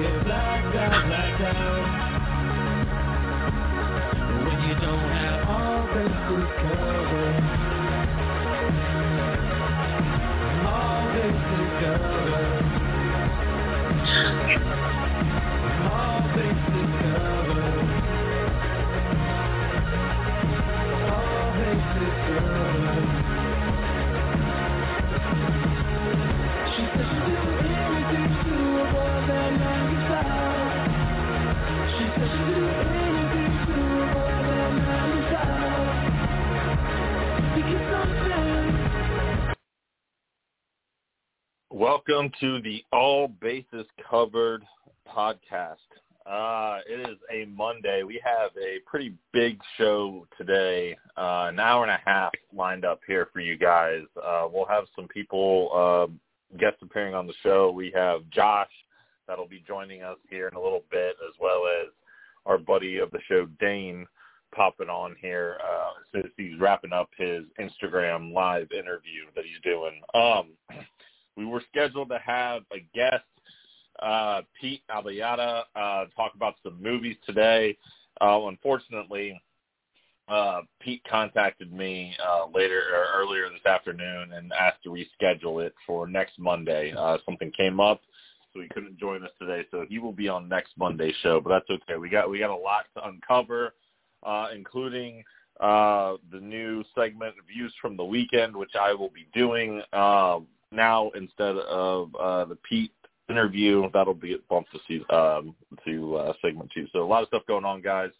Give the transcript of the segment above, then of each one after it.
get blacked out, blacked out. When you don't have all bases covered. All bases covered. All bases covered. All bases covered. She said she didn't do anything to avoid that 95. She said she didn't do anything to avoid that 95. You get something. Welcome to the All Bases Covered podcast. It is a Monday. We have a pretty big show today, an hour and a half lined up here for you guys. We'll have some people, guests appearing on the show. We have Josh that'll be joining us here in a little bit, as well as our buddy of the show, Dane, popping on here since he's wrapping up his Instagram live interview that he's doing. We were scheduled to have a guest, Pete Albiata, talk about some movies today. Unfortunately, Pete contacted me earlier this afternoon and asked to reschedule it for next Monday. Something came up, so he couldn't join us today. So he will be on next Monday's show, but that's okay. We got a lot to uncover, including the new segment Views from the Weekend, which I will be doing now instead of the Pete interview. That'll be bumped to segment 2. So a lot of stuff going on, guys.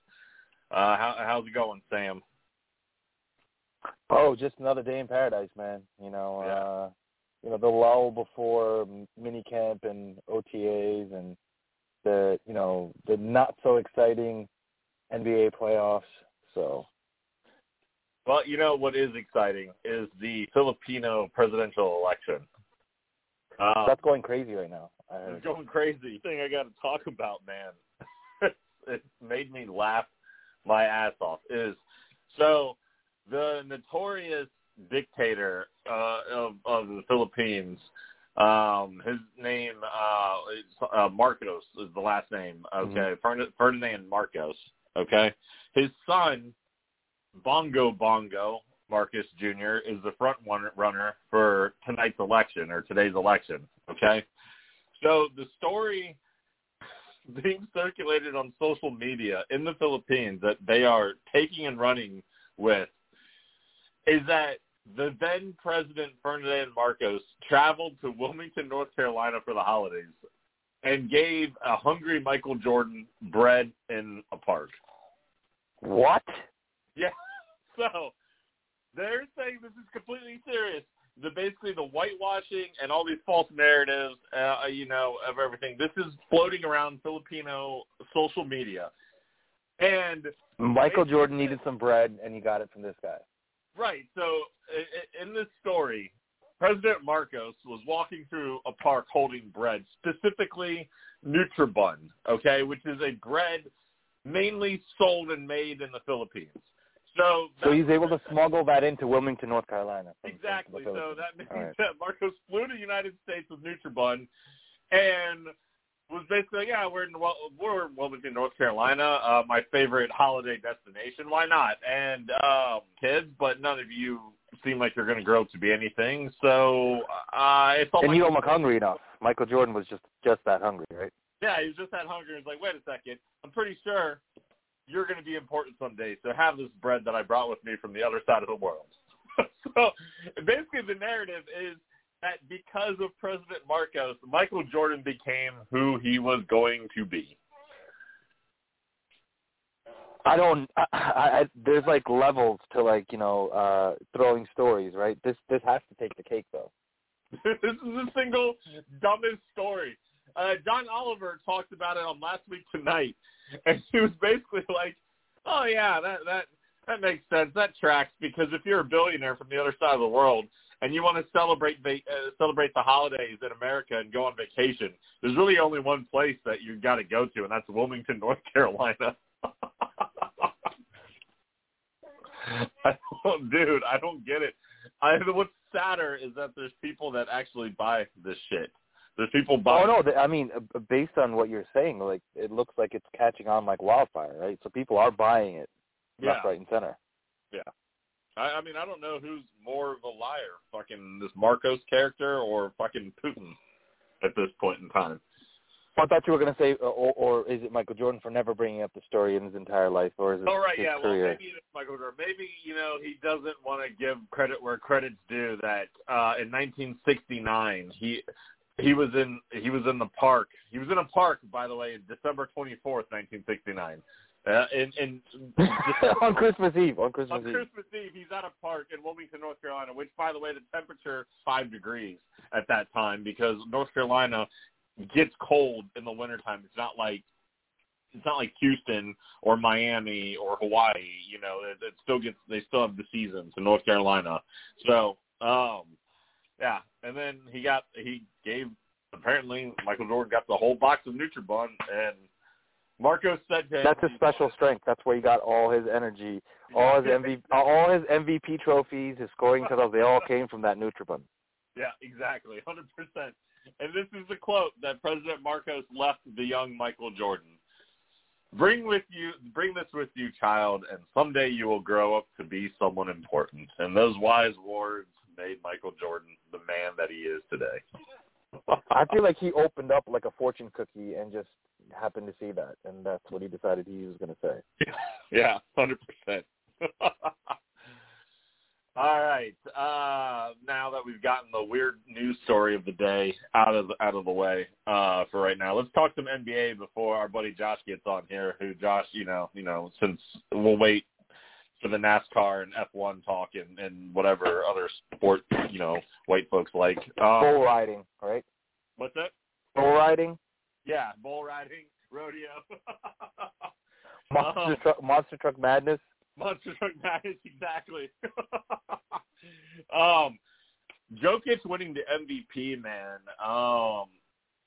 How's it going, Sam? Oh, just another day in paradise, man. The lull before minicamp and OTAs and the not so exciting NBA playoffs. So. Well, what is exciting is the Filipino presidential election. That's going crazy right now. It's going crazy. Thing I got to talk about, man. It made me laugh my ass off. So the notorious dictator of the Philippines, his name is Marcos is the last name. Okay, mm-hmm. Ferdinand Marcos. Okay, his son. Bongo Marcos Jr. is the front runner for today's election, okay? So the story being circulated on social media in the Philippines that they are taking and running with is that the then-president Ferdinand Marcos traveled to Wilmington, North Carolina for the holidays and gave a hungry Michael Jordan bread in a park. What? Yeah, so they're saying this is completely serious. The whitewashing and all these false narratives, of everything. This is floating around Filipino social media. And Michael Jordan needed some bread, and he got it from this guy. Right, so in this story, President Marcos was walking through a park holding bread, specifically Nutribun, okay, which is a bread mainly sold and made in the Philippines. So he's able to smuggle that into Wilmington, North Carolina. Exactly. So that means that Marcos flew to the United States with Nutribun and was basically, we're in Wilmington, North Carolina, my favorite holiday destination. Why not? And kids, but none of you seem like you're going to grow up to be anything. So it's all. And you almost hungry enough. Michael Jordan was just that hungry, right? Yeah, he was just that hungry. He was like, wait a second. I'm pretty sure you're going to be important someday, so have this bread that I brought with me from the other side of the world. So basically the narrative is that because of President Marcos, Michael Jordan became who he was going to be. There's levels to throwing stories, right? This has to take the cake though. This is the single dumbest story. John Oliver talked about it on Last Week Tonight, and he was basically like, oh, yeah, that makes sense. That tracks, because if you're a billionaire from the other side of the world and you want to celebrate the holidays in America and go on vacation, there's really only one place that you've got to go to, and that's Wilmington, North Carolina. Dude, I don't get it. What's sadder is that there's people that actually buy this shit. There's people buying. Oh, no, I mean, based on what you're saying, like, it looks like it's catching on like wildfire, right? So people are buying it left, right, and center. Yeah. I mean, I don't know who's more of a liar, fucking this Marcos character or fucking Putin at this point in time. I thought you were going to say, or is it Michael Jordan for never bringing up the story in his entire life, or is it career? Well, maybe it is Michael Jordan. Maybe, you know, he doesn't want to give credit where credit's due. That in 1969, he was in the park. He was in a park, by the way, December 24th, 1969. On Christmas Eve. On Christmas Eve, he's at a park in Wilmington, North Carolina, which, by the way, the temperature 5 degrees at that time because North Carolina gets cold in the wintertime. It's not like Houston or Miami or Hawaii. You know, it still gets. They still have the seasons in North Carolina. So, yeah. And then he gave. Apparently, Michael Jordan got the whole box of Nutribun and. Marcos said to him, that's his special strength. That's where he got all his energy, all his MVP trophies, his scoring titles. They all came from that Nutribun. Yeah, exactly, 100%. And this is the quote that President Marcos left the young Michael Jordan: "Bring this with you, child, and someday you will grow up to be someone important." And those wise words made Michael Jordan the man that he is today. I feel like he opened up like a fortune cookie and just happened to see that, and that's what he decided he was going to say. Yeah, 100%. All right. Now that we've gotten the weird news story of the day out of the way for right now, let's talk some NBA before our buddy Josh gets on here. Who Josh, you know, since we'll wait for the NASCAR and F1 talk and whatever other sport, you know, white folks like. Bull riding, right? What's that? Bull riding? Yeah, bull riding, rodeo. Monster truck madness. Monster truck madness, exactly. Jokic winning the MVP, man.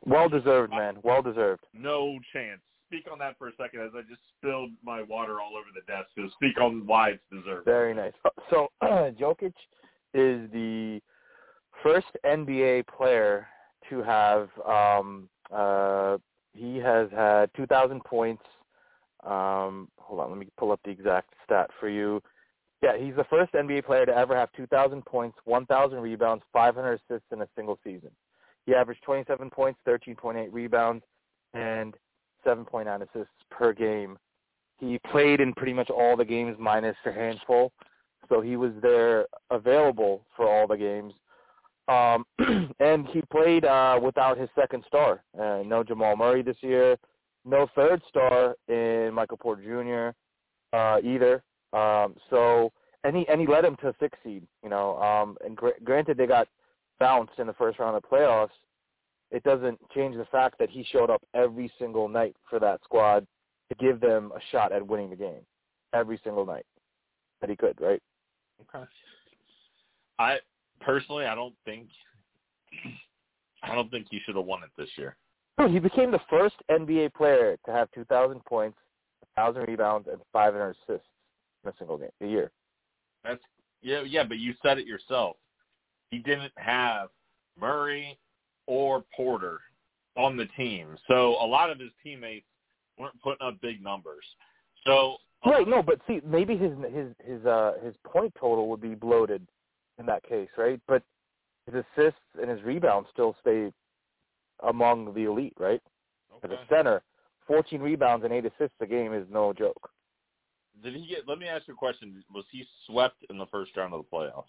Well-deserved, man. Well-deserved. No chance. Speak on that for a second as I just spilled my water all over the desk. So speak on why it's deserved. Very nice. So Jokic is the first NBA player to have he has had 2,000 points. Hold on, let me pull up the exact stat for you. Yeah, he's the first NBA player to ever have 2,000 points, 1,000 rebounds, 500 assists in a single season. He averaged 27 points, 13.8 rebounds, and 7.9 assists per game. He played in pretty much all the games minus a handful, so he was there available for all the games. And he played without his second star. No Jamal Murray this year. No third star in Michael Porter Jr. Either. So he led him to a 6 seed. You know, and granted they got bounced in the first round of the playoffs. It doesn't change the fact that he showed up every single night for that squad to give them a shot at winning the game every single night that he could. Right. Okay. Personally, I don't think he should have won it this year. He became the first NBA player to have 2,000 points, 1,000 rebounds, and 500 assists in a single game a year. That's yeah, but you said it yourself. He didn't have Murray or Porter on the team, so a lot of his teammates weren't putting up big numbers. So right, no, but see, maybe his point total would be bloated in that case, right? But his assists and his rebounds still stay among the elite, right? Okay. As a center, 14 rebounds and 8 assists a game is no joke. Let me ask you a question. Was he swept in the first round of the playoffs?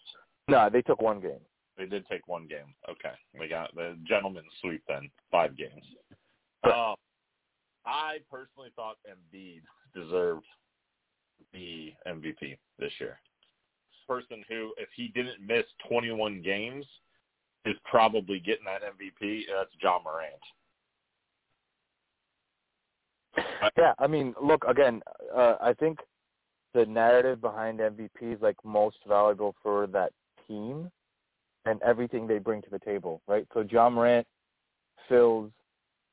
No, they took one game. They did take one game. Okay. They got the gentleman's sweep then, 5 games. I personally thought Embiid deserved the MVP this year. Person who, if he didn't miss 21 games, is probably getting that MVP. That's Ja Morant. Yeah, I mean, look, again, I think the narrative behind MVP is, like, most valuable for that team and everything they bring to the table, right? So Ja Morant fills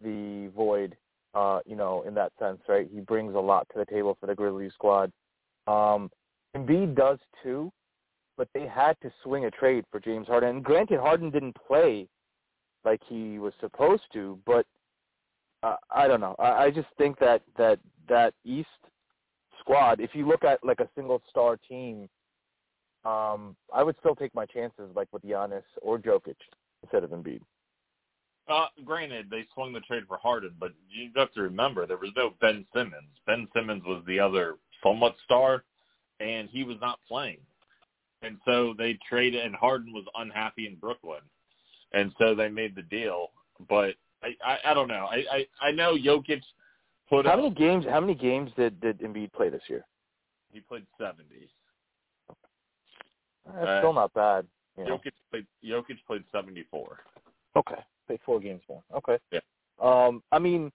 the void, you know, in that sense, right? He brings a lot to the table for the Grizzlies squad. Embiid does, too. But they had to swing a trade for James Harden. And granted, Harden didn't play like he was supposed to. But I don't know. I just think that East squad, if you look at like a single star team, I would still take my chances like with Giannis or Jokic instead of Embiid. Granted, they swung the trade for Harden, but you have to remember there was no Ben Simmons. Ben Simmons was the other somewhat star, and he was not playing. And so they traded, and Harden was unhappy in Brooklyn. And so they made the deal. But I don't know. I know Jokic put up. How many games did Embiid play this year? He played 70. That's still not bad. You know. Jokic played 74. Okay. Played 4 games more. Okay. Yeah. I mean,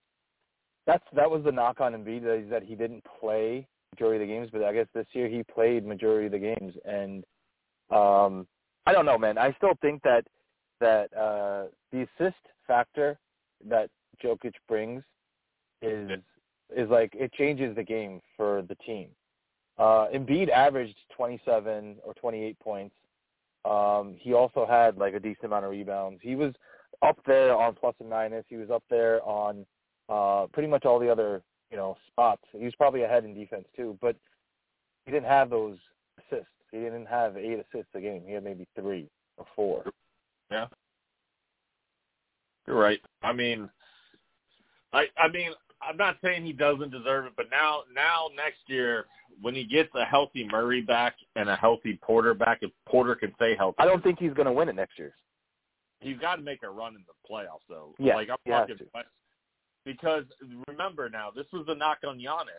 that was the knock on Embiid, that he didn't play majority of the games, but I guess this year he played majority of the games. And I don't know, man. I still think that the assist factor that Jokic brings is like it changes the game for the team. Embiid averaged 27 or 28 points. He also had like a decent amount of rebounds. He was up there on plus and minus. He was up there on pretty much all the other, spots. He was probably ahead in defense too, but he didn't have those assists. He didn't have 8 assists a game. He had maybe 3 or 4. Yeah, you're right. I mean, I mean, I'm not saying he doesn't deserve it, but now next year when he gets a healthy Murray back and a healthy Porter back, if Porter can stay healthy, I don't think he's going to win it next year. He's got to make a run in the playoffs, though. Yeah, like I'm talking because remember now, this was the knock on Giannis.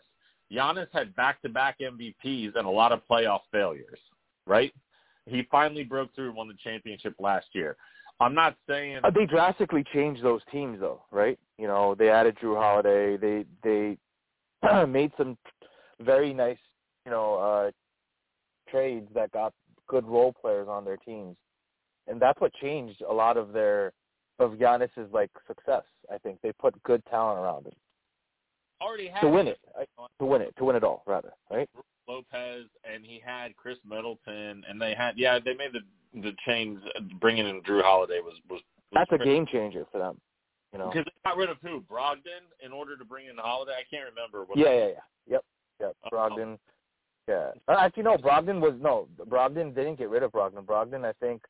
Giannis had back-to-back MVPs and a lot of playoff failures, right? He finally broke through and won the championship last year. I'm not saying they drastically changed those teams, though, right? They added Jrue Holiday. They made some very nice, trades that got good role players on their teams. And that's what changed a lot of Giannis's like success. I think they put good talent around him. To win it all, rather. Right? Lopez, and he had Chris Middleton, and they made the change. Bringing in Jrue Holiday was that's a game changer for them. Because they got rid of who? Brogdon in order to bring in Holiday. I can't remember. Yep. Brogdon. Yeah. Actually, no. Brogdon didn't get rid of Brogdon. Brogdon, I think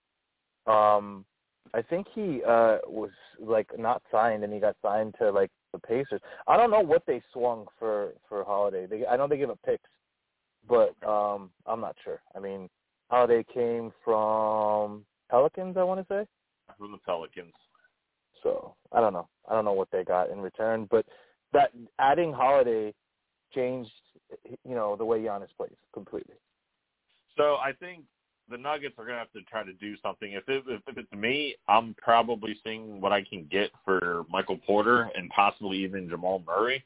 he was like not signed, and he got signed to like the Pacers. I don't know what they swung for Holiday. I know they gave up picks, but I'm not sure. I mean, Holiday came from Pelicans, I want to say. From the Pelicans. So I don't know. I don't know what they got in return, but that adding Holiday changed, the way Giannis plays completely. So I think the Nuggets are going to have to try to do something. If it's me, I'm probably seeing what I can get for Michael Porter and possibly even Jamal Murray.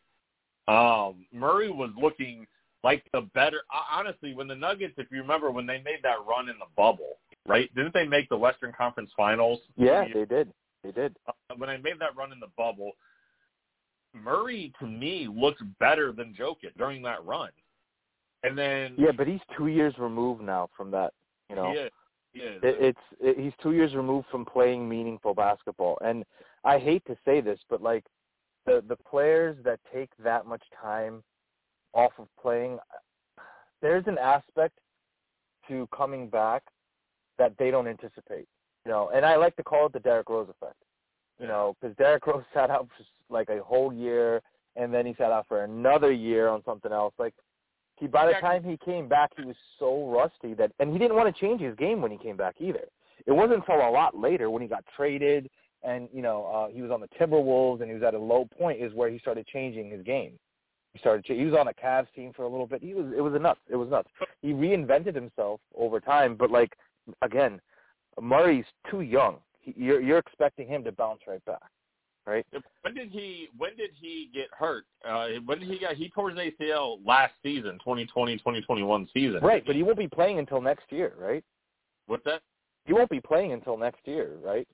Murray was looking like the better – honestly, when the Nuggets, if you remember, when they made that run in the bubble, right? Didn't they make the Western Conference Finals? Yeah, they did. When they made that run in the bubble, Murray, to me, looked better than Jokic during that run. And then – yeah, but he's 2 years removed now from that. He is. He's 2 years removed from playing meaningful basketball, and I hate to say this, but like the players that take that much time off of playing, there's an aspect to coming back that they don't anticipate, And I like to call it the Derrick Rose effect, because Derrick Rose sat out for like a whole year, and then he sat out for another year on something else, like. By the time he came back, he was so rusty and he didn't want to change his game when he came back either. It wasn't until a lot later when he got traded and, he was on the Timberwolves and he was at a low point is where he started changing his game. He was on a Cavs team for a little bit. It was nuts. He reinvented himself over time, but like, again, Murray's too young. You're expecting him to bounce right back. Right. When did he get hurt? He tore his ACL last season, 2020-2021 season. Right, but he won't be playing until next year, right? What's that? He won't be playing until next year, right?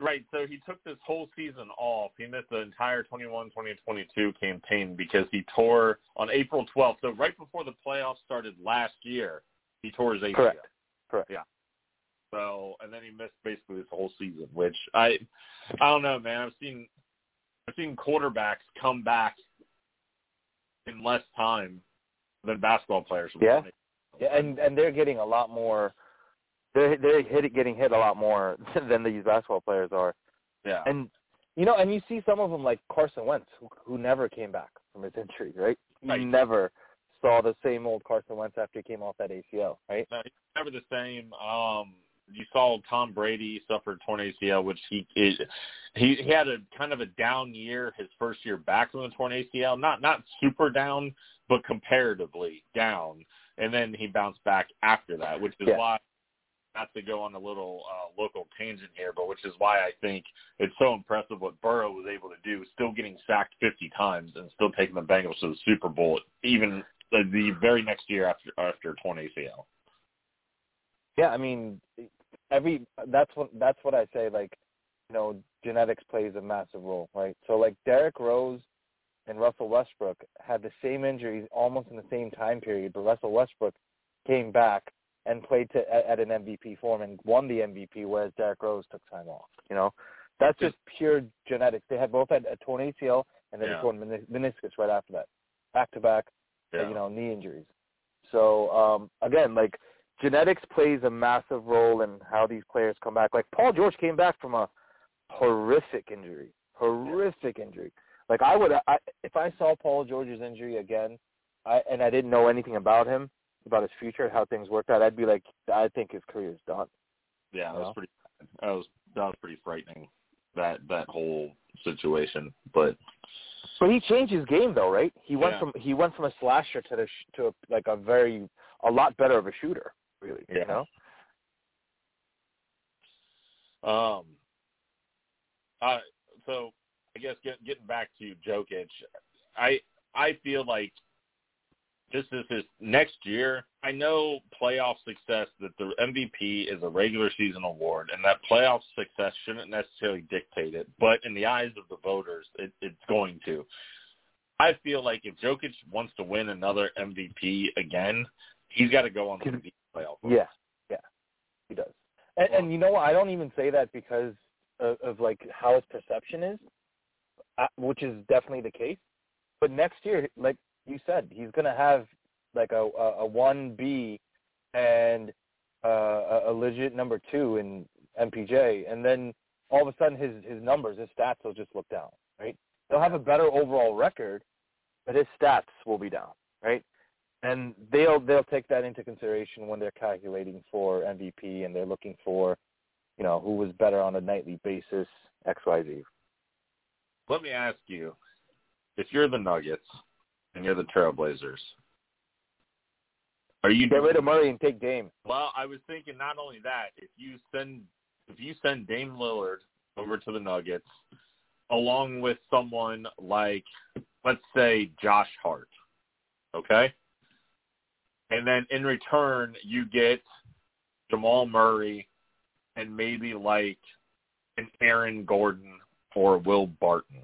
Right, so he took this whole season off. He missed the entire 2021-2022 campaign because he tore on April 12th. So right before the playoffs started last year, he tore his ACL. Correct. Yeah. So, and then he missed basically this whole season, which I don't know, man. I've seen quarterbacks come back in less time than basketball players. Yeah, yeah, and they're getting a lot more. They're getting hit a lot more than these basketball players are. Yeah, and you know, and you see some of them like Carson Wentz, who never came back from his injury, right? He never saw the same old Carson Wentz after he came off that ACL, right? No, he's never the same. You saw Tom Brady suffered torn ACL, which he had a kind of a down year his first year back from the torn ACL, not super down, but comparatively down, and then he bounced back after that, which is why. Not to go on a little local tangent here, but which is why I think it's so impressive what Burrow was able to do, still getting sacked 50 times and still taking the Bengals to the Super Bowl, even the very next year after torn ACL. Yeah, I mean, that's what I say. Like, you know, genetics plays a massive role, right? So like Derrick Rose and Russell Westbrook had the same injuries almost in the same time period, but Russell Westbrook came back and played at an MVP form and won the MVP, whereas Derrick Rose took time off. You know, that's just pure genetics. They had both had a torn ACL and then a torn meniscus right after that, back-to-back, you know, knee injuries. So, again, like, genetics plays a massive role in how these players come back. Like, Paul George came back from a horrific injury. Like, if I saw Paul George's injury again, and I didn't know anything about him, about his future, how things worked out, I'd be like, I think his career's done. Yeah, that was pretty frightening, that whole situation. But he changed his game though, right? He went from a slasher to a lot better of a shooter, really. Yeah. You know. So I guess getting back to Jokic, I feel like this is his next year. I know playoff success, that the MVP is a regular season award, and that playoff success shouldn't necessarily dictate it, but in the eyes of the voters, it's going to. I feel like if Jokic wants to win another MVP again, he's got to go on the MVP playoff. Yeah, he does. And you know what? I don't even say that because of like how his perception is, which is definitely the case. But next year, like you said, he's going to have like a 1B and a legit number 2 in MPJ, and then all of a sudden his numbers, his stats will just look down, right? They'll have a better overall record, but his stats will be down, right? And they'll take that into consideration when they're calculating for MVP and they're looking for, you know, who was better on a nightly basis, XYZ. Let me ask you, if you're the Nuggets and you're the Trailblazers, are you get rid of Murray and take Dame? Well, I was thinking not only that, if you send Dame Lillard over to the Nuggets, along with someone like, let's say, Josh Hart, okay, and then in return you get Jamal Murray and maybe like an Aaron Gordon or Will Barton.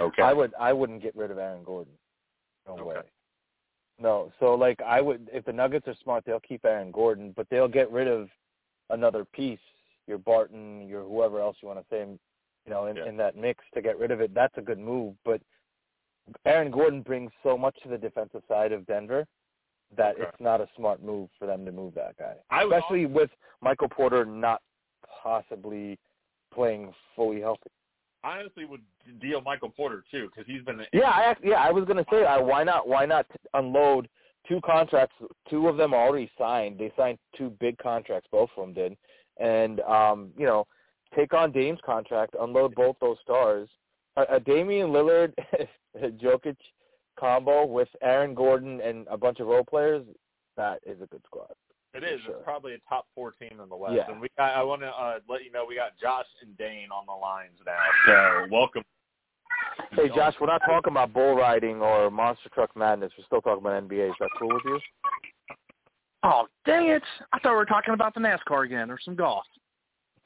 Okay, I wouldn't get rid of Aaron Gordon. No way. No, so like I would, if the Nuggets are smart, they'll keep Aaron Gordon, but they'll get rid of another piece, your Barton, your whoever else you want to say, you know, in that mix to get rid of it. That's a good move, but Aaron Gordon brings so much to the defensive side of Denver that it's not a smart move for them to move that guy, especially with Michael Porter not possibly playing fully healthy. I honestly would deal Michael Porter too, because he's been. I was gonna say, why not unload two contracts? Two of them already signed. They signed two big contracts, both of them did, and you know, take on Dame's contract, unload both those stars. A Damian Lillard, Jokic combo with Aaron Gordon and a bunch of role players. That is a good squad. It is. Sure. It's probably a top 4 team in the West. Yeah. And I want to let you know we got Josh and Dane on the lines now. So welcome. Hey, Josh, we're not talking about bull riding or monster truck madness. We're still talking about NBA. Is that cool with you? Oh, dang it. I thought we were talking about the NASCAR again or some golf.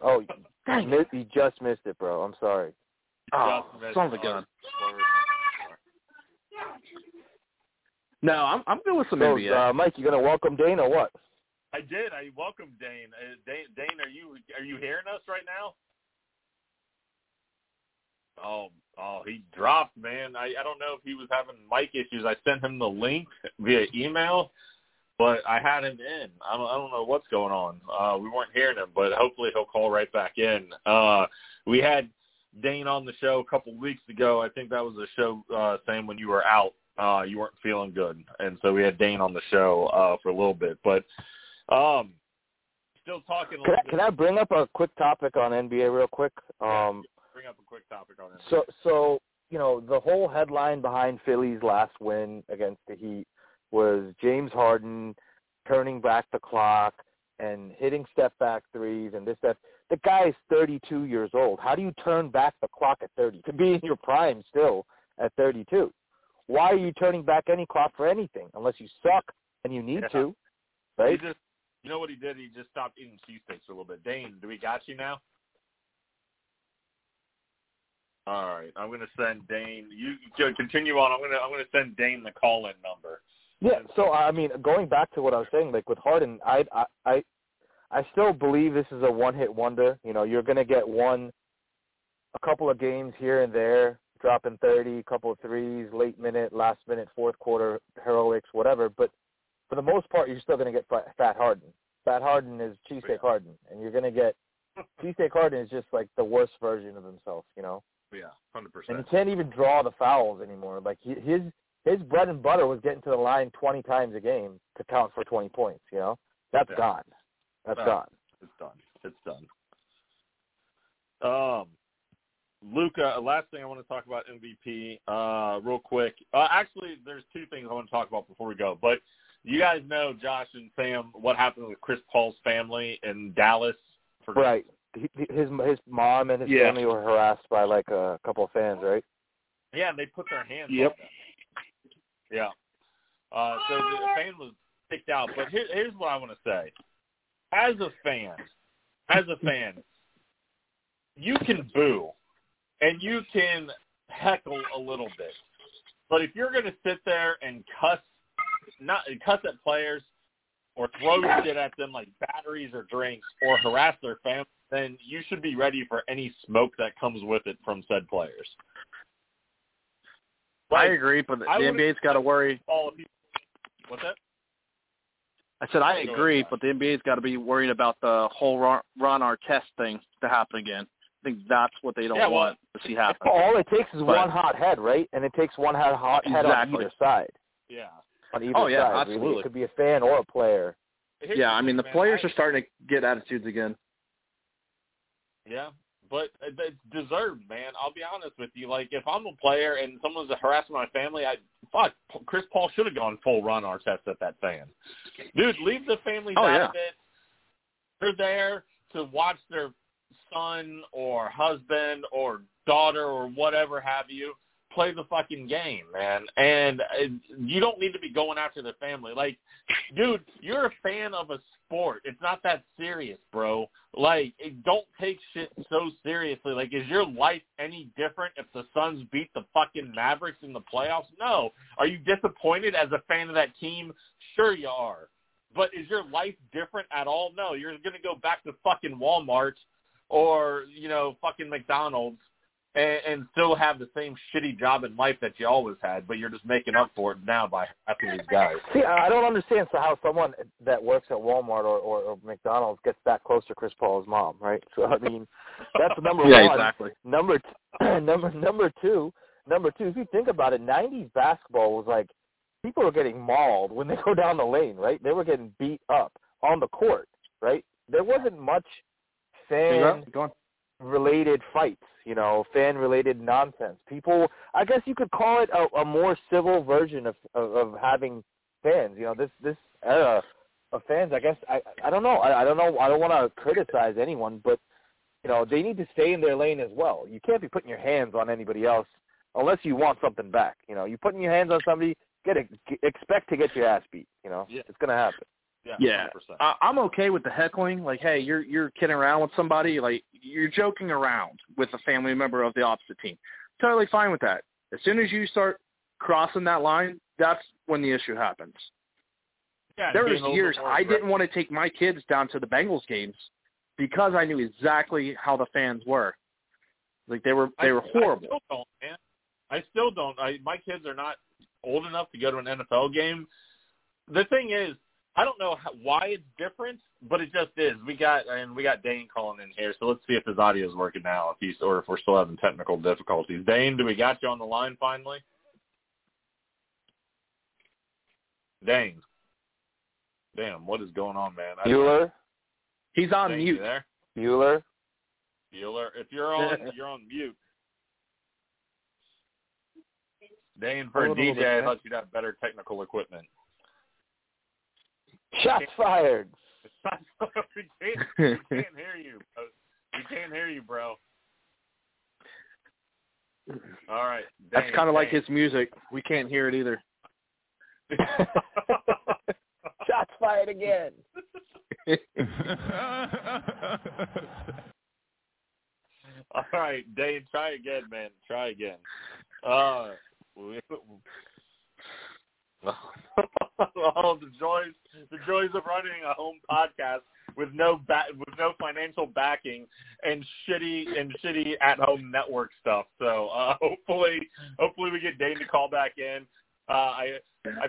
Oh, dang it. You just missed it, bro. I'm sorry. Oh, son of a gun. No, I'm good with some NBA. Mike, you going to welcome Dane or what? I did. I welcomed Dane. Dane, are you hearing us right now? Oh, he dropped, man. I don't know if he was having mic issues. I sent him the link via email, but I had him in. I don't know what's going on. We weren't hearing him, but hopefully he'll call right back in. We had Dane on the show a couple weeks ago. I think that was a show saying when you were out, you weren't feeling good. And so we had Dane on the show for a little bit. But still talking a little bit. Can I bring up a quick topic on NBA real quick? Bring up a quick topic on it. So, you know, the whole headline behind Philly's last win against the Heat was James Harden turning back the clock and hitting step-back threes and this, that. The guy is 32 years old. How do you turn back the clock at 30? To be in your prime still at 32. Why are you turning back any clock for anything unless you suck and you need to, right? You know what he did? He just stopped eating cheesesteaks for a little bit. Dane, do we got you now? All right, I'm gonna send Dane. You continue on. I'm gonna send Dane the call-in number. Yeah. So I mean, going back to what I was saying, like with Harden, I still believe this is a one-hit wonder. You know, you're gonna get a couple of games here and there, dropping 30, a couple of threes, late minute, last minute, fourth quarter heroics, whatever. But for the most part, you're still gonna get fat Harden. Fat Harden is cheesesteak Harden, and you're gonna get cheesesteak Harden is just like the worst version of himself. You know. Yeah, 100%. And he can't even draw the fouls anymore. Like his bread and butter was getting to the line 20 times a game to count for 20 points. You know, that's gone. That's gone. It's done. Luka. Last thing I want to talk about MVP real quick. Actually, there's two things I want to talk about before we go. But you guys know, Josh and Sam, what happened with Chris Paul's family in Dallas? Right. His mom and his family were harassed by like a couple of fans, right? Yeah, and they put their hands on them. Yeah. So the fan was kicked out. But here's what I want to say: as a fan, you can boo and you can heckle a little bit, but if you're going to sit there and cuss at players or throw shit at them like batteries or drinks or harass their family, then you should be ready for any smoke that comes with it from said players. Like, I agree, but the NBA's got to worry. What's that? I said I agree, but the NBA's got to be worried about the whole Ron Artest thing to happen again. I think that's what they don't want to see happen. All it takes is one hot head, right? And it takes one hot head on either side. Yeah. On either side. Absolutely. Really. It could be a fan or a player. Yeah, I mean, the players are starting to get attitudes again. Yeah, but it's deserved, man. I'll be honest with you. Like, if I'm a player and someone's harassing my family, Chris Paul should have gone full Ron Artest at that fan. Dude, leave the families out of it. They're there to watch their son or husband or daughter or whatever have you play the fucking game, man. And you don't need to be going after the family. Like, dude, you're a fan of a sport. It's not that serious, bro. Like, don't take shit so seriously. Like, is your life any different if the Suns beat the fucking Mavericks in the playoffs? No. Are you disappointed as a fan of that team? Sure you are. But is your life different at all? No. You're going to go back to fucking Walmart or, you know, fucking McDonald's and still have the same shitty job in life that you always had, but you're just making up for it now by harassing these guys. See, I don't understand how someone that works at Walmart or McDonald's gets that close to Chris Paul's mom, right? So, I mean, that's number one. Exactly. Number two, if you think about it, 90s basketball was like people were getting mauled when they go down the lane, right? They were getting beat up on the court, right? There wasn't much fan-related fights, you know, fan-related nonsense. People, I guess you could call it a more civil version of having fans. You know, this era of fans, I guess, I don't know. I don't know. I don't want to criticize anyone, but, you know, they need to stay in their lane as well. You can't be putting your hands on anybody else unless you want something back. You know, you're putting your hands on somebody, expect to get your ass beat, you know. Yeah. It's going to happen. Yeah. I'm okay with the heckling. Like, hey, you're kidding around with somebody. Like, you're joking around with a family member of the opposite team. Totally fine with that. As soon as you start crossing that line, that's when the issue happens. Yeah, there was years I didn't want to take my kids down to the Bengals games because I knew exactly how the fans were. Like they were horrible. I still don't, man. I still don't. My kids are not old enough to go to an NFL game. The thing is, I don't know why it's different, but it just is. We got Dane calling in here, so let's see if his audio's working now, if we're still having technical difficulties. Dane, do we got you on the line finally? Dane. Damn, what is going on, man? Bueller? He's on mute. There? Bueller, if you're on, you're on mute. Dane, for a DJ, I thought you'd have better technical equipment. Shots fired. We can't hear you, bro. All right. Dane, that's kind of like his music. We can't hear it either. Shots fired again. All right, Dane, try again, man. Try again. Oh, the joys of running a home podcast with no financial backing and shitty at home network stuff. So hopefully we get Dane to call back in. I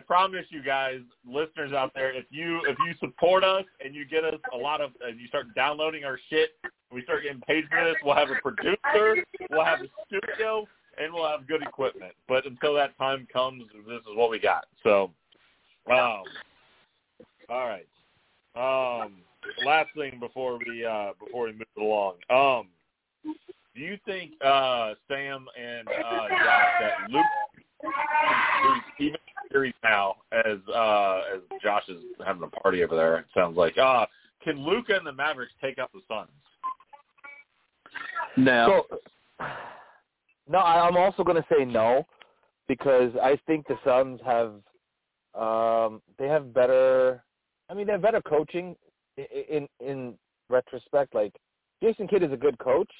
promise you guys, listeners out there, if you support us and you get us a lot of, and you start downloading our shit, we start getting paid for this, we'll have a producer, we'll have a studio, and we'll have good equipment. But until that time comes, this is what we got. So, all right. Last thing before we move along. Do you think Sam and Josh that Luke? Even series now, as Josh is having a party over there, it sounds like. Can Luka and the Mavericks take out the Suns? No. So, no, I'm also going to say no, because I think the Suns have they have better coaching in retrospect. Like Jason Kidd is a good coach,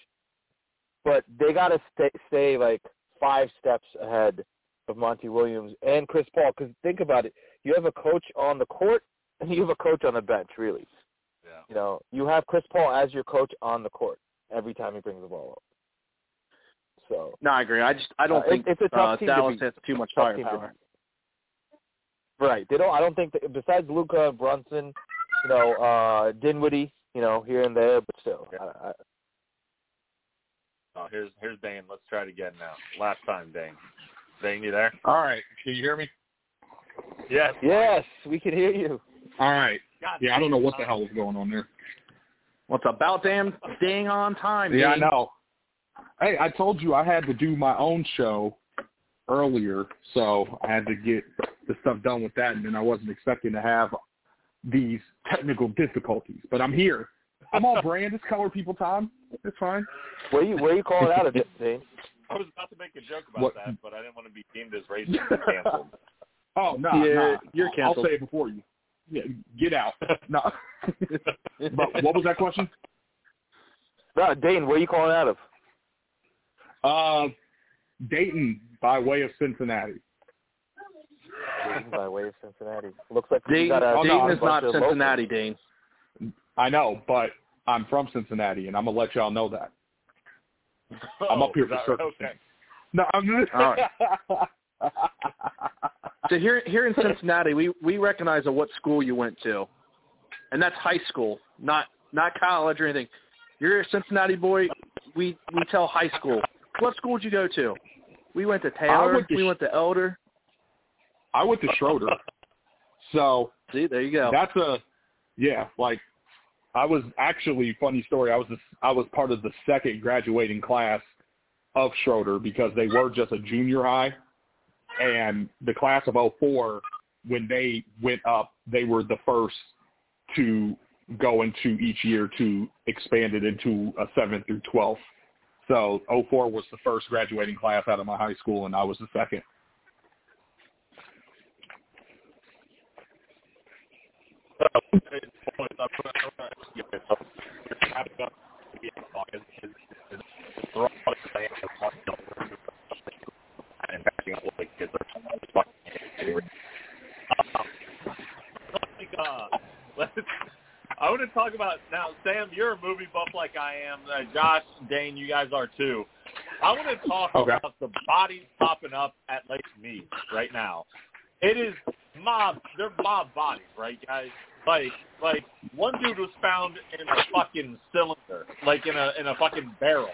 but they got to stay like 5 steps ahead of Monty Williams and Chris Paul, because think about it, you have a coach on the court and you have a coach on the bench, really. Yeah. You know, you have Chris Paul as your coach on the court every time he brings the ball up. So no, I agree. I don't think it's a tough team Dallas has too much firepower. Right. They don't. I don't think that, besides Luka, Brunson, you know, Dinwiddie, you know, here and there, but still. Yeah. Here's Dane. Let's try it again now. Last time, Dane. Dane, you there? All right. Can you hear me? Yes. Yes, we can hear you. All right. Yeah, I don't know what the hell was going on there. What's about damn staying on time? Yeah, Dane. I know. Hey, I told you I had to do my own show earlier, so I had to get the stuff done with that, and then I wasn't expecting to have these technical difficulties, but I'm here. I'm all brand. It's color people time. It's fine. Where you calling out of it, Dane? I was about to make a joke about that, but I didn't want to be deemed as racist and canceled. Oh, no, yeah, no. You're canceled. I'll say it before you. Yeah, get out. No. But what was that question? No, Dayton, where are you calling out of? Dayton by way of Cincinnati. Dayton by way of Cincinnati. Looks like Dayton, Dayton is not Cincinnati, Dane. I know, but I'm from Cincinnati, and I'm going to let y'all know that. I'm up here for certain things. No, I'm just... All right. So here in Cincinnati, we recognize what school you went to, and that's high school, not college or anything. You're a Cincinnati boy. We tell high school. What school did you go to? We went to Taylor. We went to Elder. I went to Schroeder. So see, there you go. That's I was actually, funny story, I was part of the second graduating class of Schroeder because they were just a junior high. And the class of 2004, when they went up, they were the first to go into each year to expand it into a 7th through 12th. So 2004 was the first graduating class out of my high school, and I was the second. I want to talk about now, Sam, you're a movie buff like I am. Josh, Dane, you guys are too. I want to talk about the bodies popping up at Lake Mead right now. It is mob. They're mob bodies, right, guys? Like one dude was found in a fucking cylinder, like in a fucking barrel,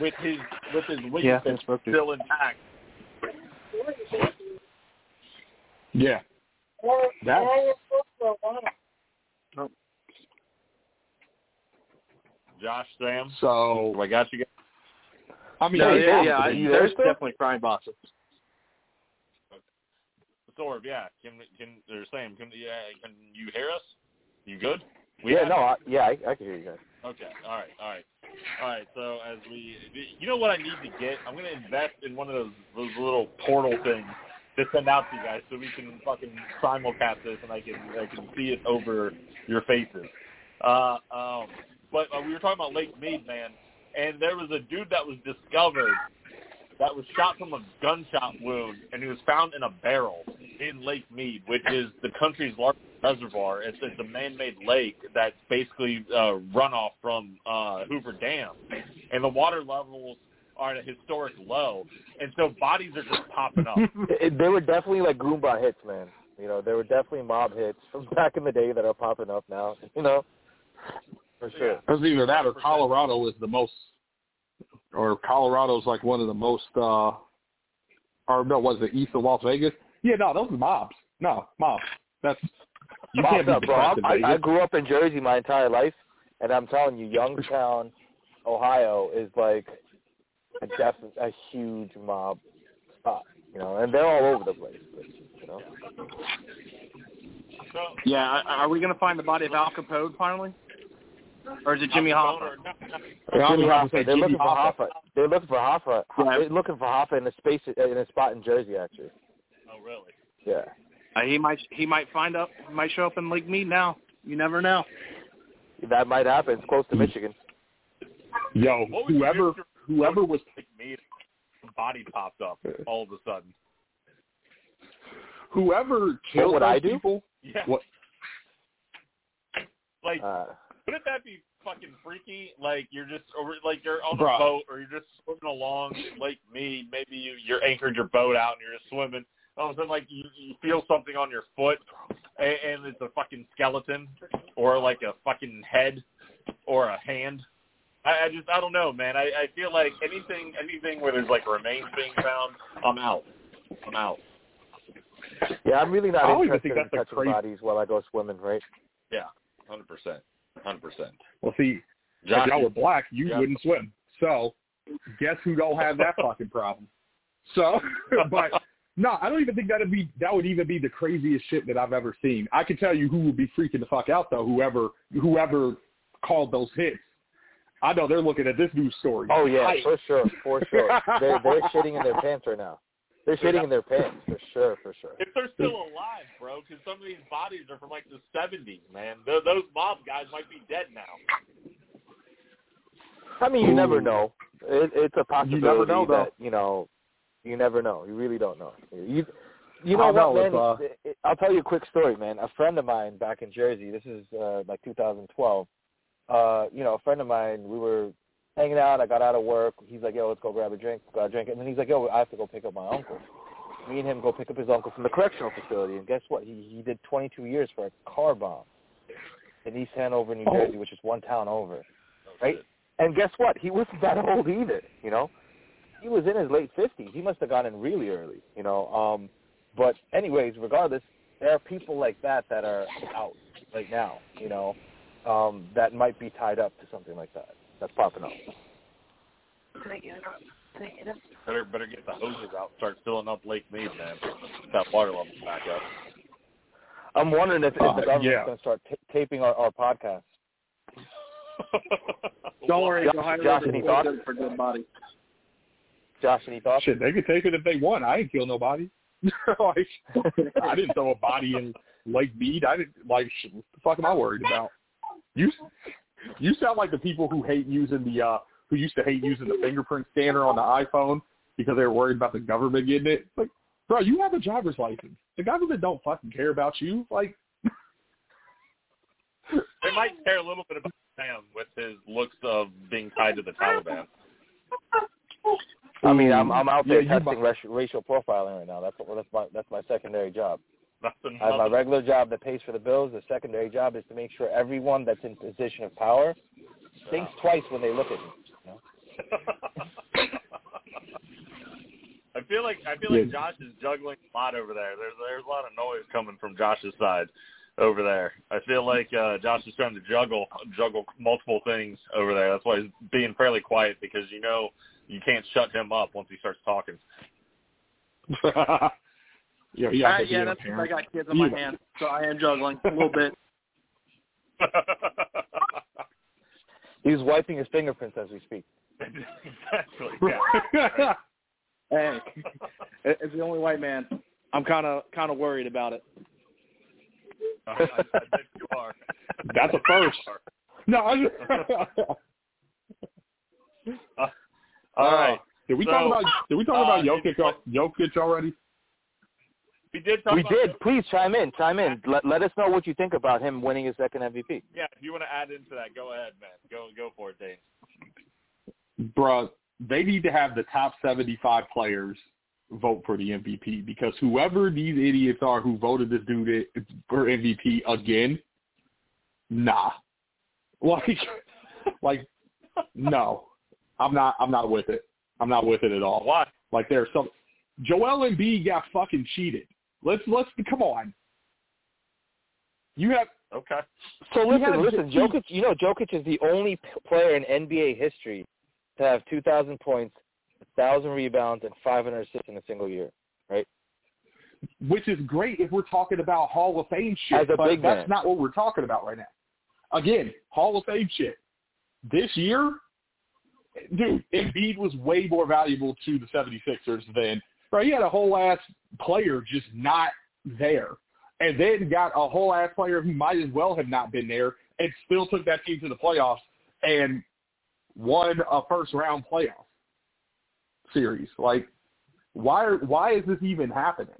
with his wingtip still intact. Yeah. That. Josh, Sam. So I got you guys. I mean, there's definitely crime bosses. Sorb, yeah. Can you hear us? You good? I can hear you guys. Okay, all right. So as we, you know what I need to get? I'm gonna invest in one of those little portal things to send out to you guys so we can fucking simulcast this and I can see it over your faces. But we were talking about Lake Mead, man, and there was a dude that was discovered that was shot from a gunshot wound, and he was found in a barrel in Lake Mead, which is the country's largest reservoir. It's a man-made lake that's basically runoff from Hoover Dam, and the water levels are at a historic low, and so bodies are just popping up. They were definitely like Goomba hits, man. You know, there were definitely mob hits from back in the day that are popping up now, you know, for sure. Because either that or Colorado is the most... Or Colorado's like one of the most, east of Las Vegas? Yeah, no, those are mobs. No, mobs. That's you mobs can't be up, bro. I grew up in Jersey my entire life, and I'm telling you, Youngstown, Ohio, is like a huge mob spot, you know, and they're all over the place, you know. Yeah, are we going to find the body of Al Capone finally? Or is it Jimmy Hoffa? They're looking for Hoffa. They're looking for Hoffa in a spot in Jersey, actually. Oh, really? Yeah. He might show up in Lake Mead now. You never know. That might happen. It's close to Michigan. Yo, whoever was Lake Mead, body popped up all of a sudden. Whoever killed people. Yeah. What? Like. Wouldn't that be fucking freaky? Like you're just you're on a boat or you're just swimming along Lake Mead. Maybe you're anchored your boat out and you're just swimming. All of a sudden, like you feel something on your foot, and it's a fucking skeleton or like a fucking head or a hand. I don't know, man. I feel like anything where there's like remains being found, I'm out. Yeah, I'm really not interested in touching bodies while I go swimming, right? Yeah, 100%. 100%. Well, see, Johnny, if y'all were black, you wouldn't swim. So, guess who don't have that fucking problem? So, but no, I don't even think that would even be the craziest shit that I've ever seen. I can tell you who would be freaking the fuck out though. Whoever called those hits, I know they're looking at this news story. Oh yeah, for sure. They're shitting in their pants right now. They're shitting in their pants, for sure. If they're still alive, bro, because some of these bodies are from, like, the 70s, man. Those mob guys might be dead now. I mean, you never know. It's a possibility you never know. You really don't know. I'll tell you a quick story, man. A friend of mine back in Jersey, this is, 2012, a friend of mine, we were hanging out. I got out of work. He's like, yo, let's go grab a drink. Got a drink. And then he's like, yo, I have to go pick up my uncle. Me and him go pick up his uncle from the correctional facility. And guess what? He did 22 years for a car bomb in East Hanover, New Jersey, which is one town over. Right? And guess what? He wasn't that old either, you know? He was in his late 50s. He must have gone in really early, you know? But anyways, regardless, there are people like that that are out right now, you know, that might be tied up to something like that. That's popping up. Better get the hoses out and start filling up Lake Mead, man. That water level's back up. I'm wondering if the government's going to start taping our podcast. Don't worry, Josh, any thoughts? For dead bodies. Josh, any thoughts? Shit, they could take it if they want. I didn't kill nobody. Like, I didn't throw a body in Lake Mead. I didn't, like, shit, what the fuck am I worried about? You sound like the people who used to hate using the fingerprint scanner on the iPhone because they were worried about the government getting it. Like, bro, you have a driver's license. The government don't fucking care about you. Like, They might care a little bit about Sam with his looks of being tied to the Taliban. I mean, I'm out there testing racial profiling right now. That's my secondary job. I have my regular job that pays for the bills. The secondary job is to make sure everyone that's in position of power thinks twice when they look at me. You know? I feel like Josh is juggling a lot over there. There's a lot of noise coming from Josh's side over there. I feel like Josh is trying to juggle multiple things over there. That's why he's being fairly quiet, because you know you can't shut him up once he starts talking. Yeah, that's because I got kids on my hands, so I am juggling a little bit. He's wiping his fingerprints as we speak. Exactly. Yeah. Hey, as the only white man, I'm kind of worried about it. I think you are. That's a first. No. All right. Did we talk about Jokic already? We did. Please chime in. Let us know what you think about him winning his second MVP. Yeah, if you want to add into that, go ahead, man. Go for it, Dave. Bro, they need to have the top 75 players vote for the MVP, because whoever these idiots are who voted this dude for MVP again, like no, I'm not with it. I'm not with it at all. Why? Like there's some Joel Embiid got fucking cheated. Let's come on. You have okay. So listen. Jokic, you know, Jokic is the only player in NBA history to have 2,000 points, 1,000 rebounds, and 500 assists in a single year, right? Which is great if we're talking about Hall of Fame shit, but that's not what we're talking about right now. Again, Hall of Fame shit. This year, dude, Embiid was way more valuable to the 76ers than he had a whole-ass player just not there, and then got a whole-ass player who might as well have not been there and still took that team to the playoffs and won a first-round playoff series. Like, why is this even happening?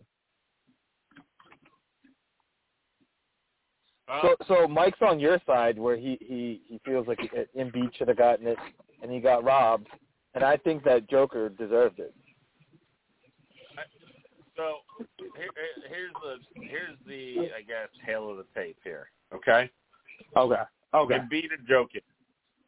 So Mike's on your side where he feels like Embiid should have gotten it, and he got robbed, and I think that Joker deserved it. So here's the I guess tail of the tape here. Okay. Embiid and Jokic.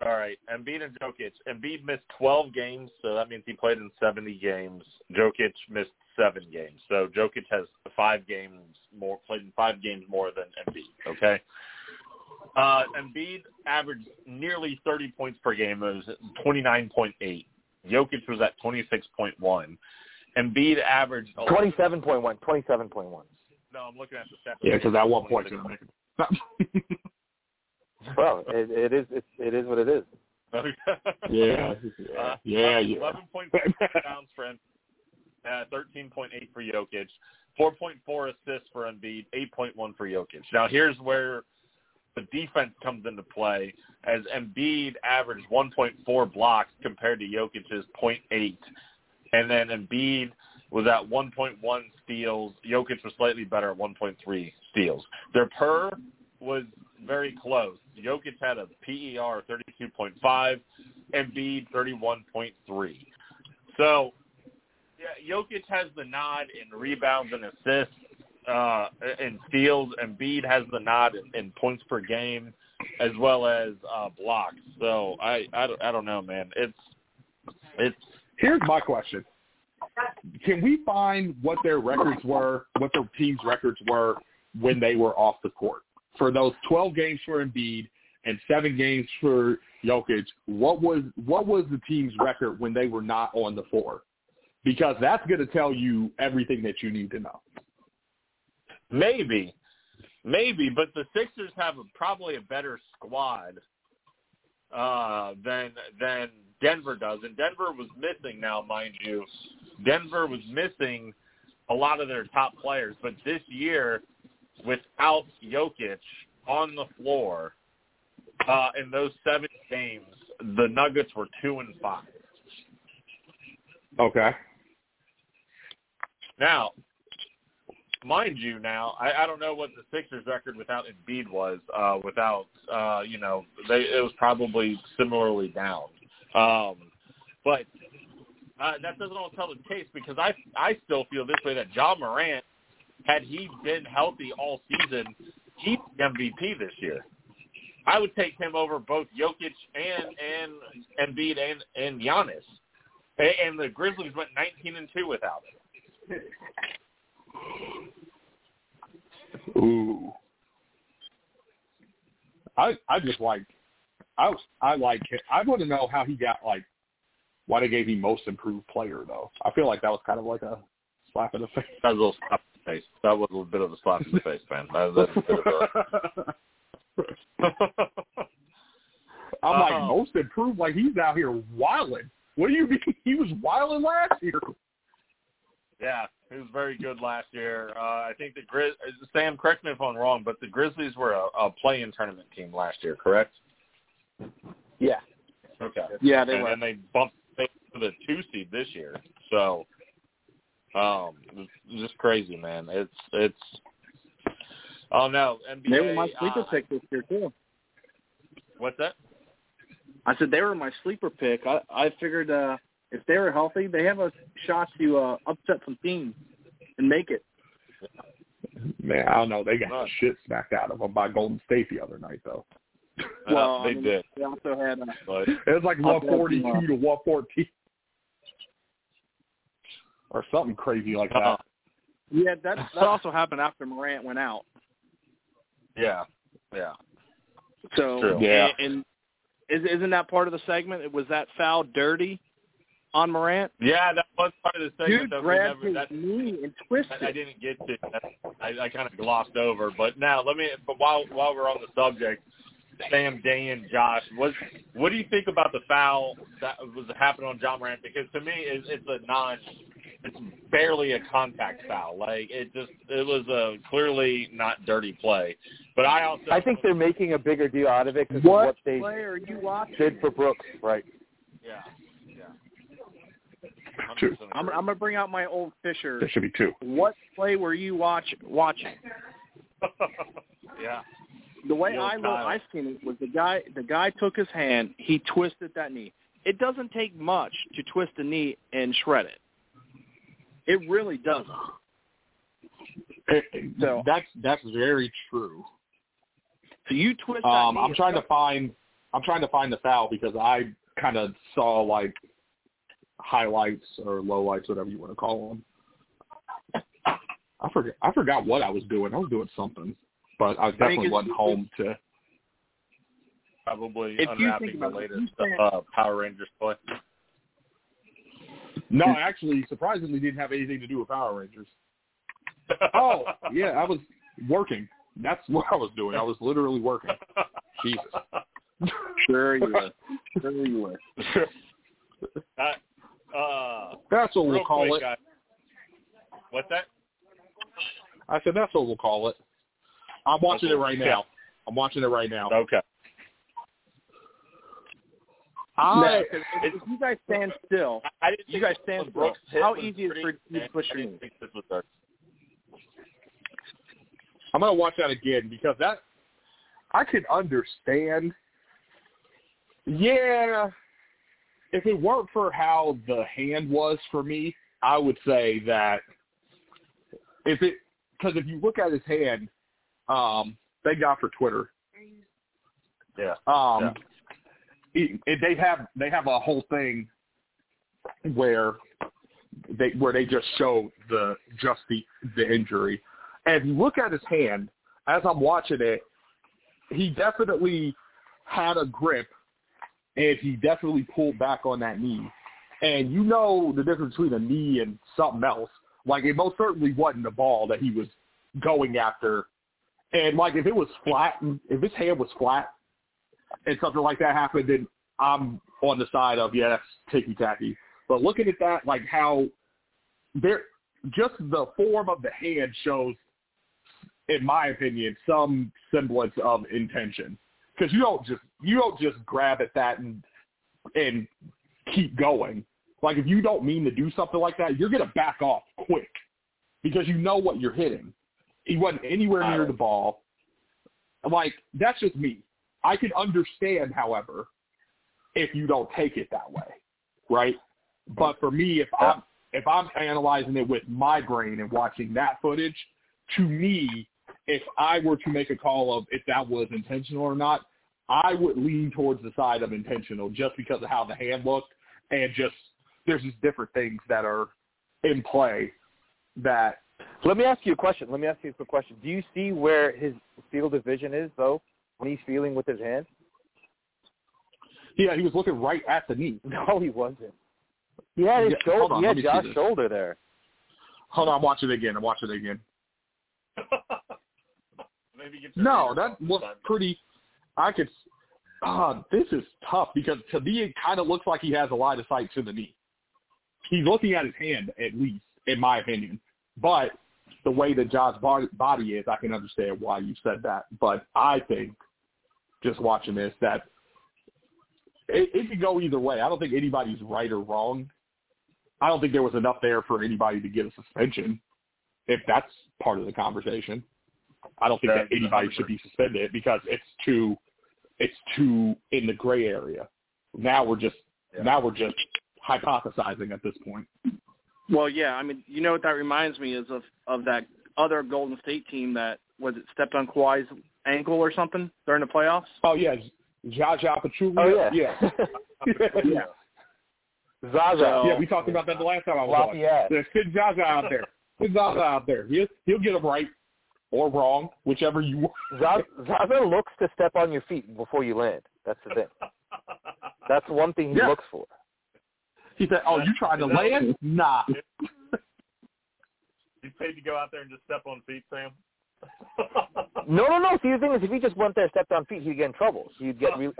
All right, Embiid and Jokic. Embiid missed 12 games, so that means he played in 70 games. Jokic missed 7 games, so Jokic has 5 games more, played in 5 games more than Embiid, okay? Embiid averaged nearly 30 points per game. It was 29.8. Jokic was at 26.1. Embiid averaged 27.1. No, I'm looking at the stats. Yeah, because at one point. Well, it is what it is. Yeah. 11.4 rebounds for Embiid, 13.8 for Jokic, 4.4 assists for Embiid, 8.1 for Jokic. Now, here's where the defense comes into play, as Embiid averaged 1.4 blocks compared to Jokic's 0.8, and then Embiid was at 1.1 steals. Jokic was slightly better at 1.3 steals. Their per was very close. Jokic had a PER 32.5, Embiid 31.3. So, yeah, Jokic has the nod in rebounds and assists and steals. Embiid has the nod in points per game, as well as blocks. So I don't know, man. It's here's my question: can we find what their records were, what their team's records were when they were off the court? For those 12 games for Embiid and 7 games for Jokic, what was the team's record when they were not on the floor? Because that's going to tell you everything that you need to know. Maybe, but the Sixers have probably a better squad than Denver does, and Denver was missing now, mind you. Denver was missing a lot of their top players, but this year, without Jokic on the floor in those 7 games, the Nuggets were 2-5. Okay. Now, mind you now, I don't know what the Sixers record without Embiid was, it was probably similarly down. But that doesn't all tell the case, because I still feel this way, that Ja Morant, had he been healthy all season, he's the MVP this year. I would take him over both Jokic and Embiid and Giannis. And the Grizzlies went 19-2 without him. Ooh, I like him. I want to know how he got why they gave him most improved player though. I feel like that was kind of like a slap in the face. That was a little slap in the face. That was a little bit of a slap in the face, man. I'm like most improved. Like he's out here wilding. What do you mean? He was wilding last year. Yeah, he was very good last year. I think Sam, correct me if I'm wrong, but the Grizzlies were a play-in tournament team last year, correct? Yeah. Okay. Yeah, they were. And they bumped to the 2 seed this year. So, it's just crazy, man. It's. Oh no, NBA. They were my sleeper pick this year too. What's that? I said they were my sleeper pick. I figured. If they were healthy, they have a shot to upset some teams and make it. Man, I don't know. They got the shit smacked out of them by Golden State the other night, though. Well, they did. They also had it was like 142 to 114 or something crazy like that. Yeah, that also happened after Morant went out. Yeah. So, yeah. And isn't that part of the segment? Was that foul dirty? On Morant? Yeah, that was part of the segment. Dude grabbed his knee and twisted. I didn't get to it. I kind of glossed over. But now, while we're on the subject, Sam, Dan, Josh, what do you think about the foul that was happening on Ja Morant? Because to me, it's barely a contact foul. Like, it was a clearly not dirty play. But I think they're making a bigger deal out of it because of what they did for Brooks. Right. Yeah. Two. I'm gonna bring out my old Fisher. There should be two. What play were you watching? Yeah. The way I seen it was the guy took his hand, he twisted that knee. It doesn't take much to twist a knee and shred it. It really doesn't. So that's very true. So you twist that knee. I'm trying to find the foul because I kind of saw highlights or lowlights, whatever you want to call them. I forgot what I was doing. I was doing something, but I definitely wasn't home to probably unwrapping the latest Power Rangers play. No, actually, surprisingly, didn't have anything to do with Power Rangers. Oh, yeah, I was working. That's what I was doing. I was literally working. Jesus. Sure you were. That's what we'll call it. What's that? I said that's what we'll call it. I'm watching it right now. Okay. If you guys stand still, you guys stand still. How easy is it for you to push your knee? I'm going to watch that again because that I could understand. Yeah. If it weren't for how the hand was for me, I would say that because if you look at his hand, thank God for Twitter. Yeah. They have a whole thing where they just show the injury, and you look at his hand as I'm watching it. He definitely had a grip. And he definitely pulled back on that knee. And you know the difference between a knee and something else. It most certainly wasn't the ball that he was going after. And, if it was flat, if his hand was flat and something like that happened, then I'm on the side of, yeah, that's ticky-tacky. But looking at that, how just the form of the hand shows, in my opinion, some semblance of intention. Because you don't just grab at that and keep going. If you don't mean to do something like that, you're gonna back off quick. because you know what you're hitting. He wasn't anywhere near the ball. Like, that's just me. I can understand, however, if you don't take it that way, right? But for me, if I'm analyzing it with my brain and watching that footage, to me, if I were to make a call of if that was intentional or not, I would lean towards the side of intentional just because of how the hand looked, and just there's just different things that are in play that. Let me ask you a question. Let me ask you a quick question. Do you see where his field of vision is, though, when he's feeling with his hand? Yeah, he was looking right at the knee. No, he wasn't. He had his shoulder. He had Josh's shoulder there. Hold on, I'm watching it again. Maybe get no, that looked pretty – I could this is tough because to me it kind of looks like he has a line of sight to the knee. He's looking at his hand at least, in my opinion. But the way that Josh's body is, I can understand why you said that. But I think, just watching this, that it could go either way. I don't think anybody's right or wrong. I don't think there was enough there for anybody to get a suspension, if that's part of the conversation. I don't think that anybody should be suspended because it's too in the gray area. Now we're just hypothesizing at this point. Well, yeah, I mean, you know what that reminds me is of that other Golden State team that, was it stepped on Kawhi's ankle or something during the playoffs? Oh, yeah, Zaza Pachulia. Oh, yeah. Yeah. Zaza. So, yeah, we talked about that the last time I was on. There's good Zaza out there. Good Zaza out there. He'll get them right or wrong, whichever you want. Zaza looks to step on your feet before you land. That's the thing. That's one thing he looks for. He said, "Oh, you tried to land? Nah." You paid to go out there and just step on feet, Sam? No. See, the thing is, if he just went there and stepped on feet, he'd get in trouble. So he'd get, a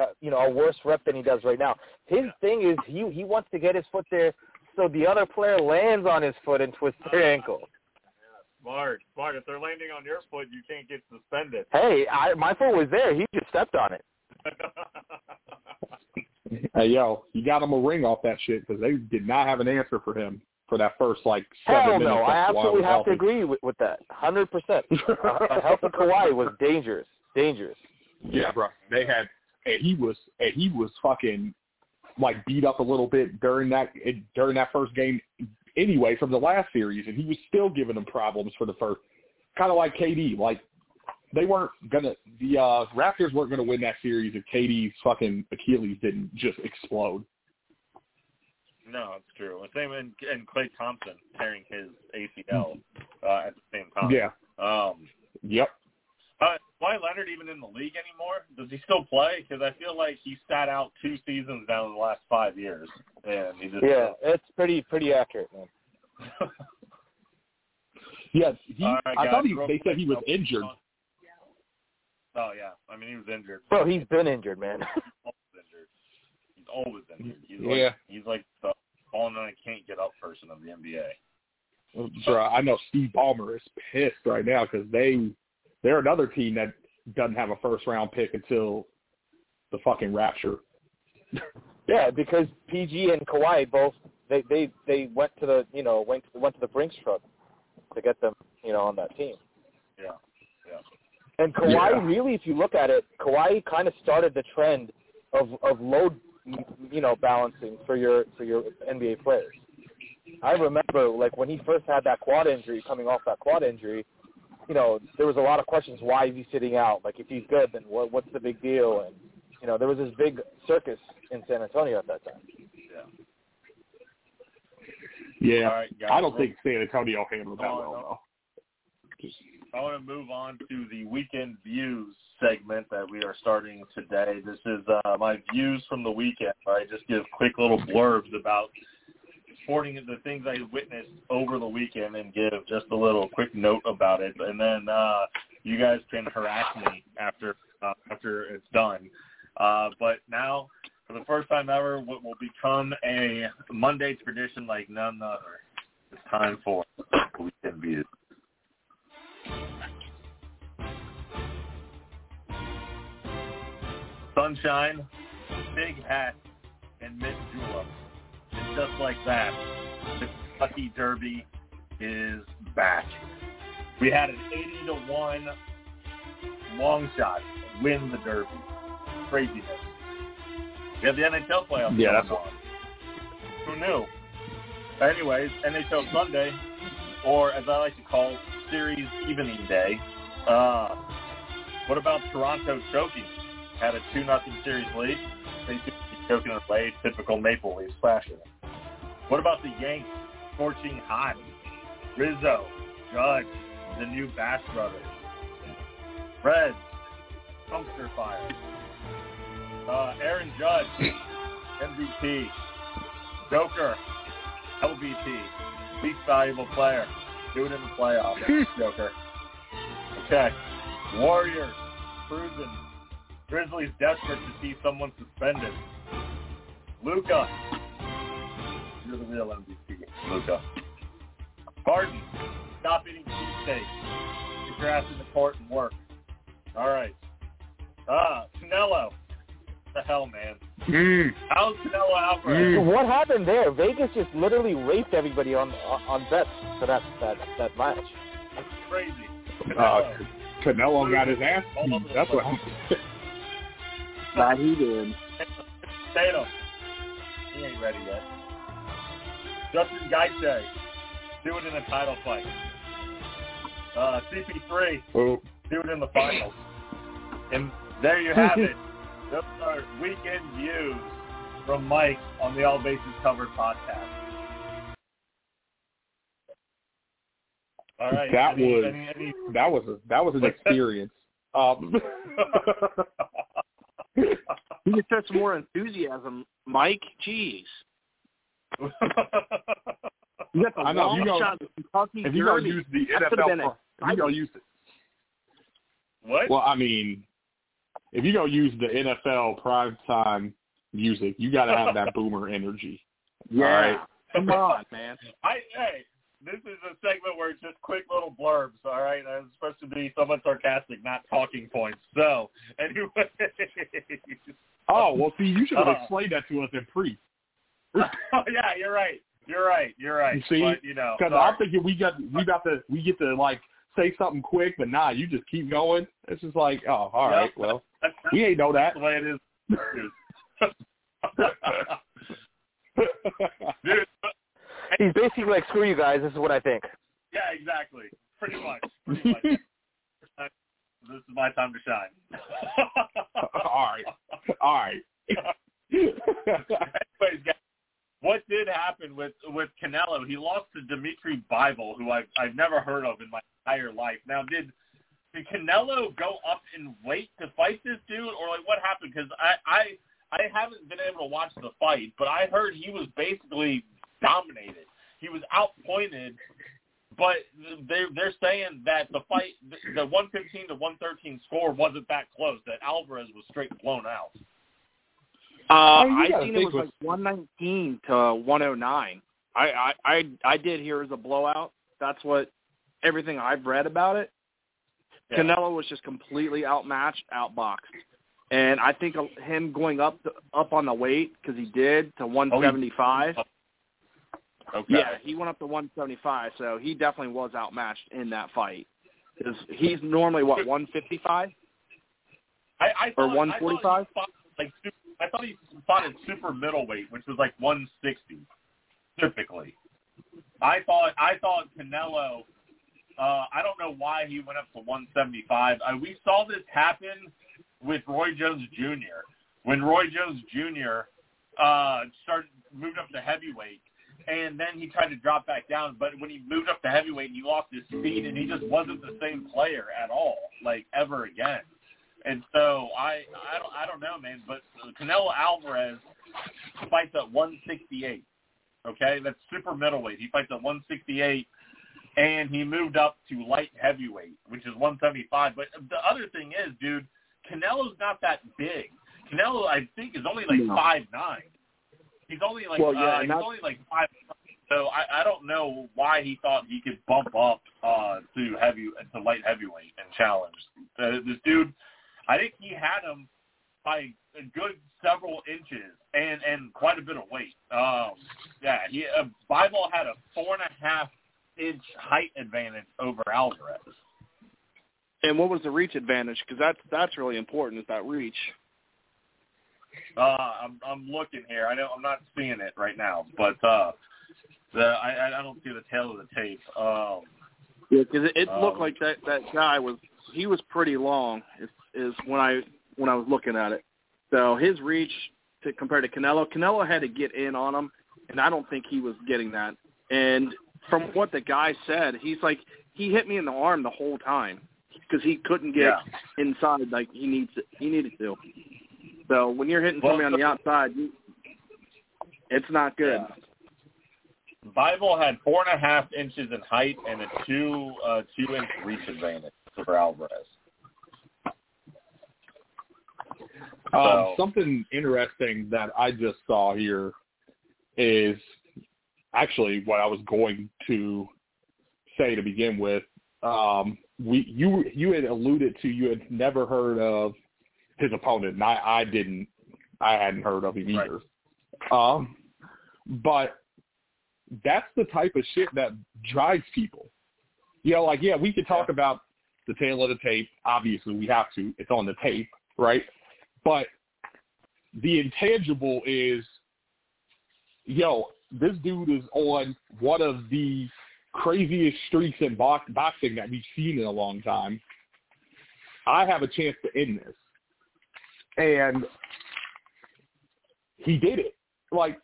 worse rep than he does right now. His thing is he wants to get his foot there so the other player lands on his foot and twists their ankle. Yeah, smart. If they're landing on your foot, you can't get suspended. Hey, my foot was there. He just stepped on it. Hey, yo, you got him a ring off that shit because they did not have an answer for him for that first, 7 minutes. Hell no, I absolutely have to agree with that, 100%. A healthy Kawhi was dangerous. Yeah, bro. They had – and he was fucking, beat up a little bit during that first game anyway from the last series, and he was still giving them problems for the first – kind of like KD, they weren't going to – the Raptors weren't going to win that series if KD's fucking Achilles didn't just explode. No, it's true. Same in Klay Thompson tearing his ACL at the same time. Yeah. Yep. Why Leonard even in the league anymore? Does he still play? Because I feel like he sat out 2 seasons down in the last 5 years. And he just, it's pretty accurate, man. Yes. I thought they said he was injured. Oh, yeah. I mean, he was injured. Bro, he's been injured, man. He's always injured. He's like the all-night-can't-get-up person of the NBA. Bro, I know Steve Ballmer is pissed right now because they're another team that doesn't have a first-round pick until the fucking Rapture. Yeah, because PG and Kawhi both, they went to the, went to the Brinks truck to get them, on that team. Yeah. And Kawhi, really, if you look at it, Kawhi kind of started the trend of load, balancing for your NBA players. I remember, when he first had that quad injury, coming off that quad injury, there was a lot of questions. Why is he sitting out? If he's good, then what's the big deal? And there was this big circus in San Antonio at that time. Yeah. All right, guys, I don't think San Antonio handled that well, though. I want to move on to the Weekend Views segment that we are starting today. This is my views from the weekend. I just give quick little blurbs about sporting the things I witnessed over the weekend and give just a little quick note about it. And then you guys can harass me after it's done. But now, for the first time ever, what will become a Monday tradition like none other, it's time for Weekend Views. Sunshine, big hat, and mint juleps. And just like that, the Kentucky Derby is back. We had an 80-1 long shot to win the Derby. Craziness. We have the NHL playoffs. Yeah, that's one. Who knew? Anyways, NHL Sunday, or as I like to call, series evening day. What about Toronto choking? Had a 2-0 series lead. They do keep choking and play typical Maple Leafs fashion. What about the Yanks scorching hot? Rizzo, Judge, the new Bass Brothers. Reds, dumpster fire. Aaron Judge, MVP. Joker, LVP, least valuable player. Do it in the playoffs, Joker. Okay. Warriors, cruising. Grizzlies desperate to see someone suspended. Luka, you're the real MVP, Luka. Harden, stop eating cheesesteaks. Get your ass in the court and work. All right. Canelo. What the hell, man? How's Canelo Alvarez? What happened there? Vegas just literally raped everybody on bets for that match. That's crazy. Canelo got his ass. That's what happened. Not he did. Tatum. He ain't ready yet. Justin Gaethje. Do it in a title fight. CP3. Oh. Do it in the finals. And there you have it. Those are weekend views from Mike on the All Bases Covered podcast. All right. That was an experience. You just had some more enthusiasm, Mike. Jeez. You got the long shot of Kentucky. If you're going to use the NFL, you're going to use it. What? Well, I mean, if you're going to use the NFL primetime music, you got to have that boomer energy. Yeah. All right? Come on, man. Hey, this is a segment where it's just quick little blurbs, all right? It's supposed to be somewhat sarcastic, not talking points. So, anyway. Oh, well, see, you should have explained that to us in pre. Oh, yeah, you're right. You see? Because I'm thinking we get to, like, say something quick, but nah, you just keep going. It's just like, oh, all right, well, we ain't know that. That's the way it is. Dude. He's basically like, screw you guys, this is what I think. Yeah, exactly. Pretty much. This is my time to shine. All right. Anyways, guys. What did happen with Canelo? He lost to Dmitry Bivol, who I've never heard of in my entire life. Now, did Canelo go up in weight to fight this dude, or like what happened? Because I haven't been able to watch the fight, but I heard he was basically dominated. He was outpointed, but they're saying that the fight, the 115 to 113 score wasn't that close. That Alvarez was straight blown out. I seen it was like 119 to 109. I did hear it was a blowout. That's what everything I've read about it. Yeah. Canelo was just completely outmatched, outboxed, and I think him going up on the weight because he did to 175. Okay. Yeah, he went up to 175, so he definitely was outmatched in that fight. He's normally what 155 or 145. I thought he fought at super middleweight, which was like 160, typically. I thought Canelo. I don't know why he went up to 175. We saw this happen with Roy Jones Jr. When Roy Jones Jr. moved up to heavyweight, and then he tried to drop back down. But when he moved up to heavyweight, he lost his speed, and he just wasn't the same player at all, like ever again. And so I don't know, man, but Canelo Alvarez fights at 168, okay? That's super middleweight. He fights at 168, and he moved up to light heavyweight, which is 175. But the other thing is, dude, Canelo's not that big. Canelo, I think, is only like 5'9". He's only like 5'9". So I don't know why he thought he could bump up to light heavyweight and challenge. This dude... I think he had him by a good several inches and quite a bit of weight. Bivol had a 4.5 huge height advantage over Alvarez. And what was the reach advantage? Because that's really important, is that reach. I'm looking here. I'm not seeing it right now, but I don't see the tail of the tape. Because it looked like that guy was pretty long. Is when I was looking at it. So his reach to compare to Canelo had to get in on him, and I don't think he was getting that. And from what the guy said, he's like, he hit me in the arm the whole time because he couldn't get inside like he needed to. So when you're hitting somebody on the outside, it's not good. Yeah. Bivol had 4.5 inches in height and a 2-inch reach advantage for Alvarez. Something interesting that I just saw here is actually what I was going to say to begin with. You had alluded to you had never heard of his opponent, and I didn't. I hadn't heard of him either. Right. But that's the type of shit that drives people. You know, like, we could talk about the tail of the tape. Obviously, we have to. It's on the tape, right? But the intangible is, this dude is on one of the craziest streaks in boxing that we've seen in a long time. I have a chance to end this. And he did it. Like,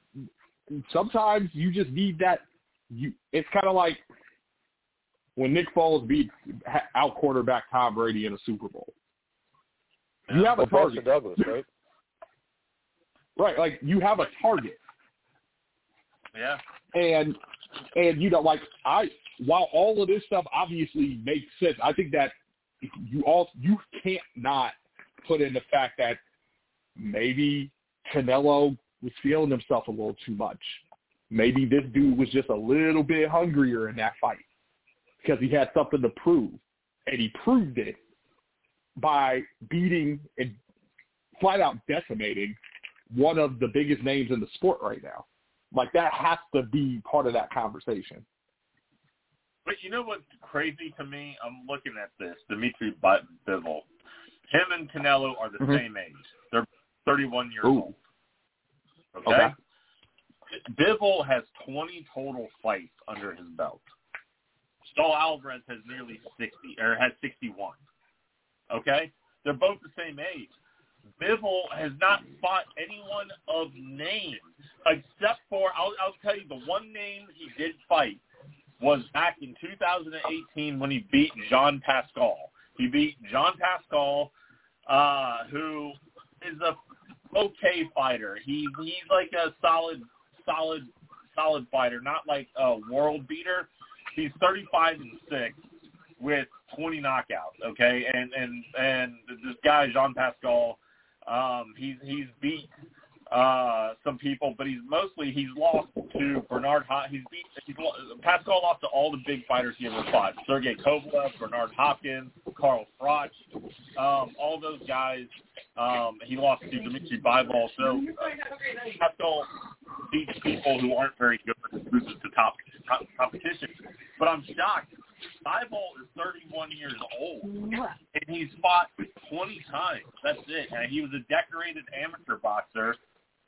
sometimes you just need that. It's kind of like when Nick Foles out quarterback Tom Brady in a Super Bowl. You have a target. Douglas, right? Right, like you have a target. Yeah. And like while all of this stuff obviously makes sense, I think that you can't not put in the fact that maybe Canelo was feeling himself a little too much. Maybe this dude was just a little bit hungrier in that fight because he had something to prove, and he proved it by beating and flat out decimating one of the biggest names in the sport right now. Like, that has to be part of that conversation. But you know what's crazy to me? I'm looking at this. Dmitry Bivol. Him and Canelo are the same age. They're 31 years old. Okay? Bivol has 20 total fights under his belt. Saul Alvarez has nearly 60, or has 61. Okay? They're both the same age. Bivol has not fought anyone of name except for, I'll tell you, the one name he did fight was back in 2018 when he beat Jean Pascal. He beat Jean Pascal, who is a okay fighter. He's like a solid fighter, not like a world beater. He's 35-6. With 20 knockouts, okay, and this guy Jean Pascal, he's beat some people, but he's lost to Bernard. Pascal lost to all the big fighters he ever fought: Sergey Kovalev, Bernard Hopkins, Carl Froch, all those guys. He lost to Dmitry Bivol, so Pascal beats people who aren't very good to top competition. But I'm shocked. Bivol is 31 years old, and he's fought 20 times. That's it. And he was a decorated amateur boxer,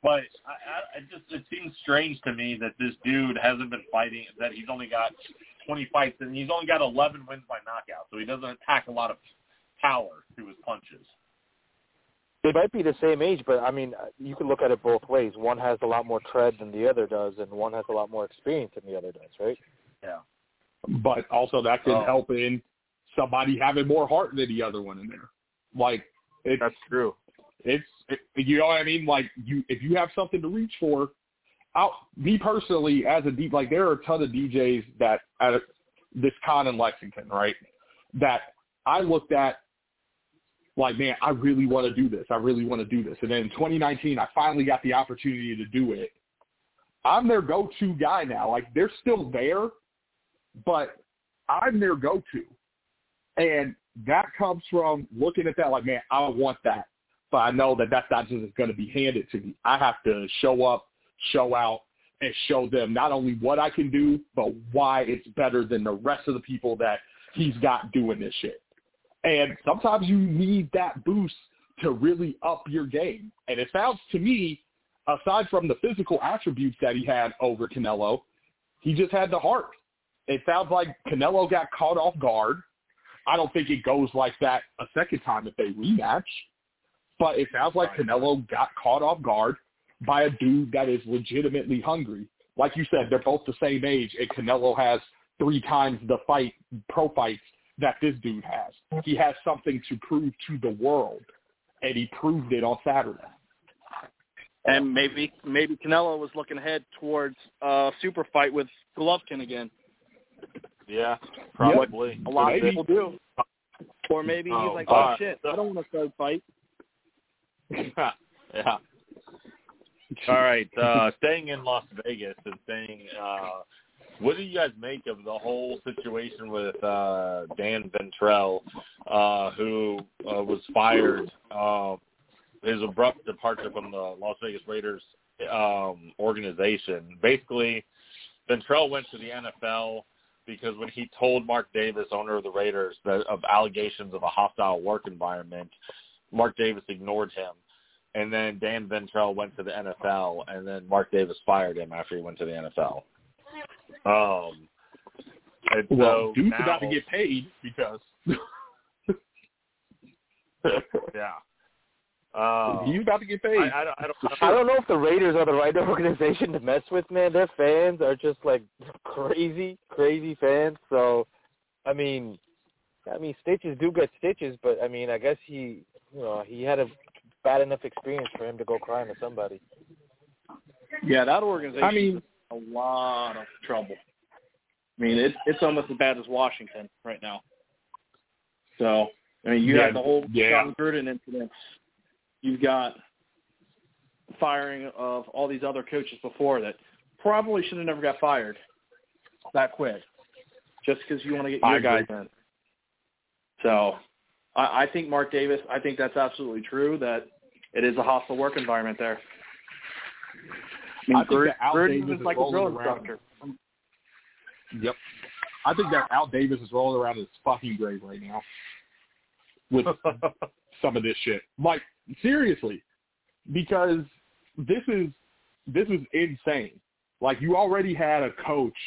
but it seems strange to me that this dude hasn't been fighting, that he's only got 20 fights, and he's only got 11 wins by knockout, so he doesn't attack a lot of power through his punches. They might be the same age, but, I mean, you can look at it both ways. One has a lot more tread than the other does, and one has a lot more experience than the other does, right? Yeah. But also that can help in somebody having more heart than the other one in there. Like, that's true. You know what I mean? Like, if you have something to reach for, me personally, as a DJ, like, there are a ton of DJs that at this con in Lexington, right, that I looked at, like, man, I really want to do this. I really want to do this. And then in 2019, I finally got the opportunity to do it. I'm their go-to guy now. Like, they're still there, but I'm their go-to. And that comes from looking at that like, man, I want that. But I know that that's not just going to be handed to me. I have to show up, show out, and show them not only what I can do, but why it's better than the rest of the people that he's got doing this shit. And sometimes you need that boost to really up your game. And it sounds to me, aside from the physical attributes that he had over Canelo, he just had the heart. It sounds like Canelo got caught off guard. I don't think it goes like that a second time if they rematch. But it sounds like Canelo got caught off guard by a dude that is legitimately hungry. Like you said, they're both the same age, and Canelo has 3 times the pro fights that this dude has. He has something to prove to the world, and he proved it on Saturday. And maybe Canelo was looking ahead towards a super fight with Golovkin again. Yeah, probably. Yep. A lot maybe. Of people do. Or maybe he's like, shit, I don't want a third fight. Yeah. All right, staying in Las Vegas and staying what do you guys make of the whole situation with Dan Ventrell, who was fired, his abrupt departure from the Las Vegas Raiders organization? Basically, Ventrell went to the NFL because when he told Mark Davis, owner of the Raiders, of allegations of a hostile work environment, Mark Davis ignored him. And then Dan Ventrell went to the NFL, and then Mark Davis fired him after he went to the NFL. So dude's about to get paid because yeah. He's about to get paid. I don't know if the Raiders are the right organization to mess with, man. Their fans are just like crazy fans. So, I mean, stitches do get stitches, but I mean, I guess he had a bad enough experience for him to go crying to somebody. Yeah, that organization is a lot of trouble. I mean, it's almost as bad as Washington right now. So, I mean, you had the whole John Gruden incident. You've got firing of all these other coaches before that probably should have never got fired that quick just because you want to get your guys in. So, I think Mark Davis, I think that's absolutely true that it is a hostile work environment there. I think Gruden is like a drill instructor. Yep. I think that Al Davis is rolling around in his fucking grave right now with some of this shit. Like, seriously, because this is insane. Like, you already had a coach.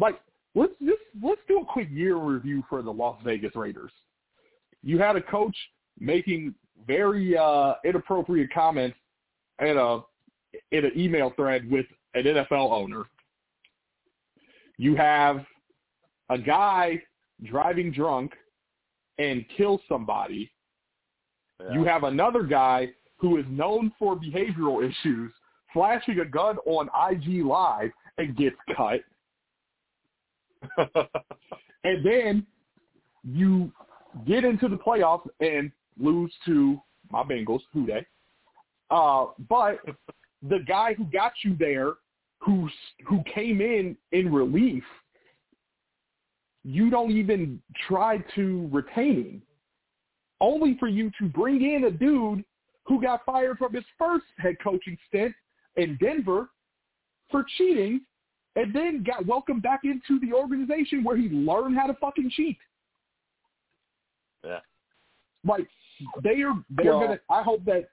Like, let's do a quick year review for the Las Vegas Raiders. You had a coach making very inappropriate comments in an email thread with an NFL owner. You have a guy driving drunk and kills somebody. Yeah. You have another guy who is known for behavioral issues flashing a gun on IG Live and gets cut. And then you get into the playoffs and lose to my Bengals, who they? But the guy who got you there, who came in relief, you don't even try to retain him, only for you to bring in a dude who got fired from his first head coaching stint in Denver for cheating and then got welcomed back into the organization where he learned how to fucking cheat. Yeah. Like they're gonna. I hope the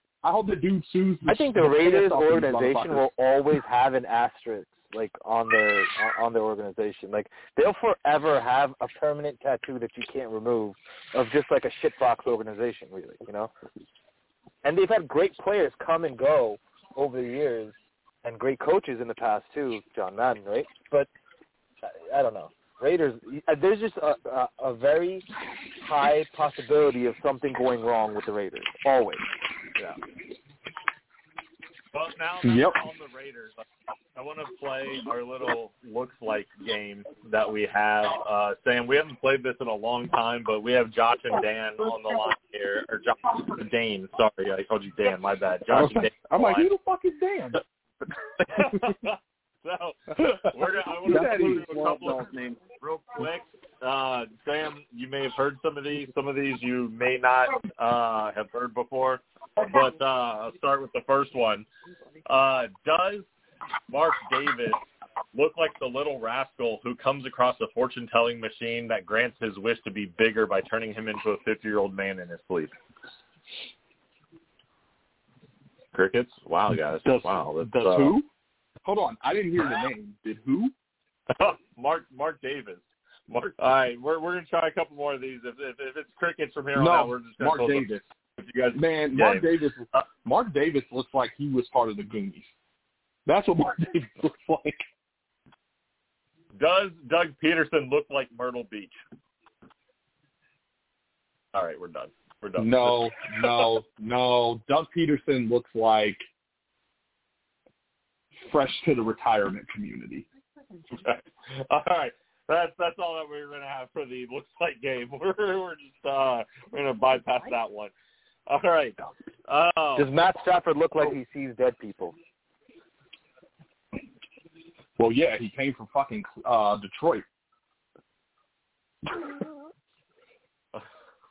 dude sues. I think the Raiders organization will always have an asterisk like on their organization. Like they'll forever have a permanent tattoo that you can't remove of just like a shitbox organization, really. You know. And they've had great players come and go over the years, and great coaches in the past too. John Madden, right? But I don't know. Raiders, there's just a very high possibility of something going wrong with the Raiders, always. Yeah. Well, now on the Raiders, I want to play our little looks-like game that we have. Sam, we haven't played this in a long time, but we have Josh and Dan on the line here. Or Josh and Dane, sorry, I called you Dan, my bad. Josh and Dane. I'm like, who the fuck is Dan? So I want to do a couple of names real quick. Sam, you may have heard some of these. Some of these you may not have heard before. But I'll start with the first one. Does Mark Davis look like the little rascal who comes across a fortune-telling machine that grants his wish to be bigger by turning him into a 50-year-old man in his sleep. Crickets? Wow, guys. Wow. Does who? Hold on. I didn't hear the name. Did who? Mark Davis. Mark. All right. We're going to try a couple more of these. If it's crickets from here on out, we're just going to Mark Davis. If you guys, man, Mark Davis looks like he was part of the Goonies. That's what Mark Davis looks like. Does Doug Peterson look like Myrtle Beach? All right, we're done. We're done. No. Doug Peterson looks like fresh to the retirement community. All right. That's all that we're going to have for the looks like game. We're just we're going to bypass that one. All right. Does Matt Stafford look like he sees dead people? Well, yeah, he came from fucking Detroit.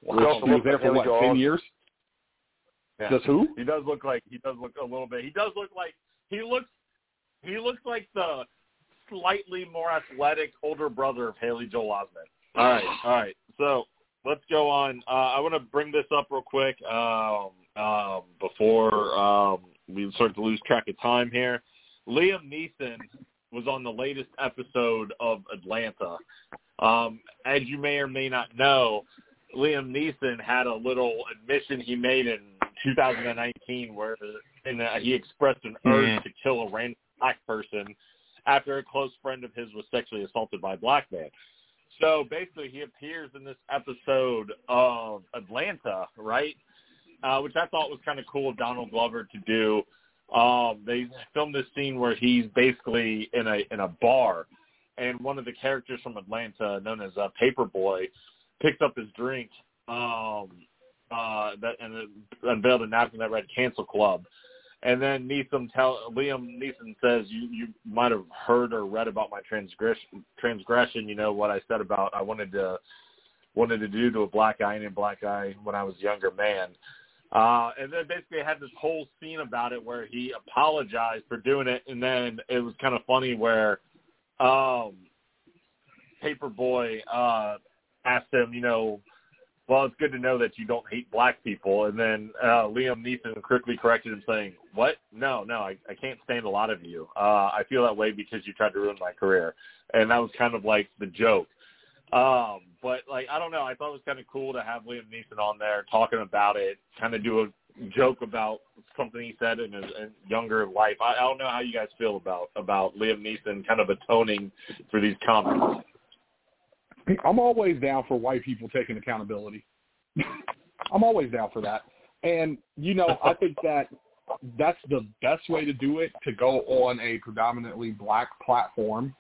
Well, he was there for what, 10 years? Yeah. Does who? He looks like the slightly more athletic older brother of Haley Joel Osment. All right. So let's go on. I want to bring this up real quick before we start to lose track of time here. Liam Neeson was on the latest episode of Atlanta. As you may or may not know, Liam Neeson had a little admission he made in 2019 where he expressed an urge to kill a random black person after a close friend of his was sexually assaulted by a black man. So basically he appears in this episode of Atlanta, right? Which I thought was kind of cool of Donald Glover to do. They filmed this scene where he's basically in a bar, and one of the characters from Atlanta, known as Paperboy, picked up his drink and unveiled a napkin that read "Cancel Club," and then Liam Neeson says, "You might have heard or read about my transgression. You know what I said about I wanted to do to a black guy and a black guy when I was a younger man." And then basically had this whole scene about it where he apologized for doing it, and then it was kind of funny where Paperboy asked him, well, it's good to know that you don't hate black people. And then Liam Neeson quickly corrected him saying, what? No, I can't stand a lot of you. I feel that way because you tried to ruin my career. And that was kind of like the joke. But I don't know. I thought it was kind of cool to have Liam Neeson on there talking about it, kind of do a joke about something he said in his younger life. I don't know how you guys feel about Liam Neeson kind of atoning for these comments. I'm always down for white people taking accountability. I'm always down for that. And, I think that that's the best way to do it, to go on a predominantly black platform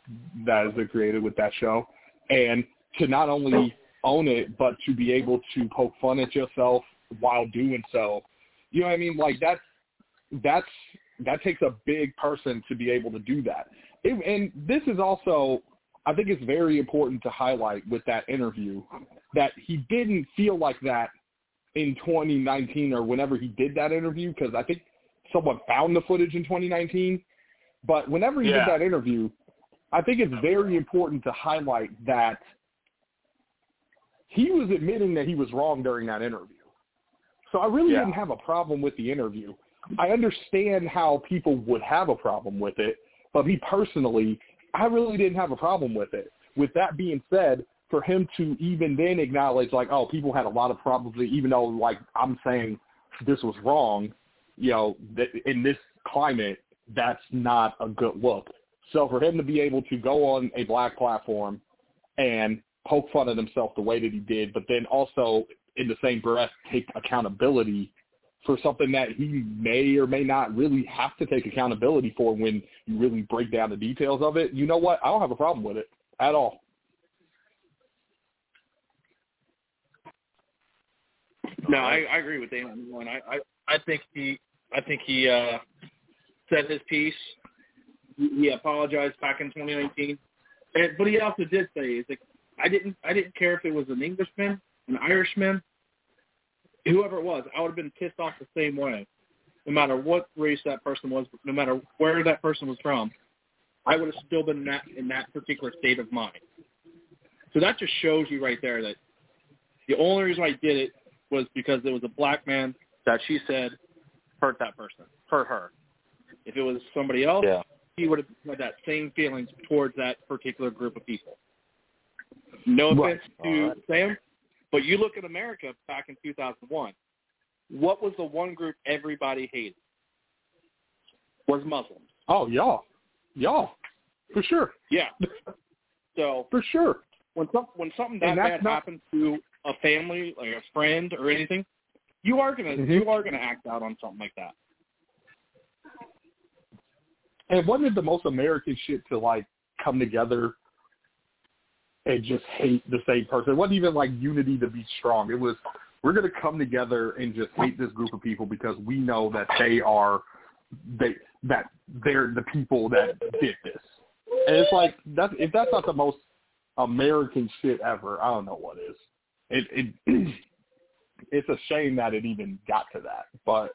that is created with that show. And to not only own it, but to be able to poke fun at yourself while doing so. You know what I mean? That takes a big person to be able to do that. And this is also, I think it's very important to highlight with that interview that he didn't feel like that in 2019 or whenever he did that interview, because I think someone found the footage in 2019. But whenever he did that interview, I think it's very important to highlight that he was admitting that he was wrong during that interview. So I really didn't have a problem with the interview. I understand how people would have a problem with it, but me personally, I really didn't have a problem with it. With that being said, for him to even then acknowledge people had a lot of problems, even though I'm saying this was wrong, that in this climate, that's not a good look. So for him to be able to go on a black platform and poke fun at himself the way that he did, but then also in the same breath take accountability for something that he may or may not really have to take accountability for when you really break down the details of it, you know what? I don't have a problem with it at all. No, I agree with Damon. I think he said his piece. He apologized back in 2019, but he also did say, I didn't care if it was an Englishman, an Irishman, whoever it was. I would have been pissed off the same way. no matter what race that person was, no matter where that person was from, I would have still been in that particular state of mind. So that just shows you right there that the only reason I did it was because it was a black man that she said hurt that person, hurt her. If it was somebody else, he would have had that same feelings towards that particular group of people. No offense to Sam, but you look at America back in 2001. What was the one group everybody hated? Was Muslims. Oh, y'all, for sure. Yeah. So for sure, when something that bad happens to a family, like a friend or anything, you are gonna act out on something like that. And wasn't it the most American shit to like come together and just hate the same person? It wasn't even like unity to be strong. It was, we're going to come together and just hate this group of people because we know that they're the people that did this. And it's like, if that's not the most American shit ever, I don't know what is. It's a shame that it even got to that, but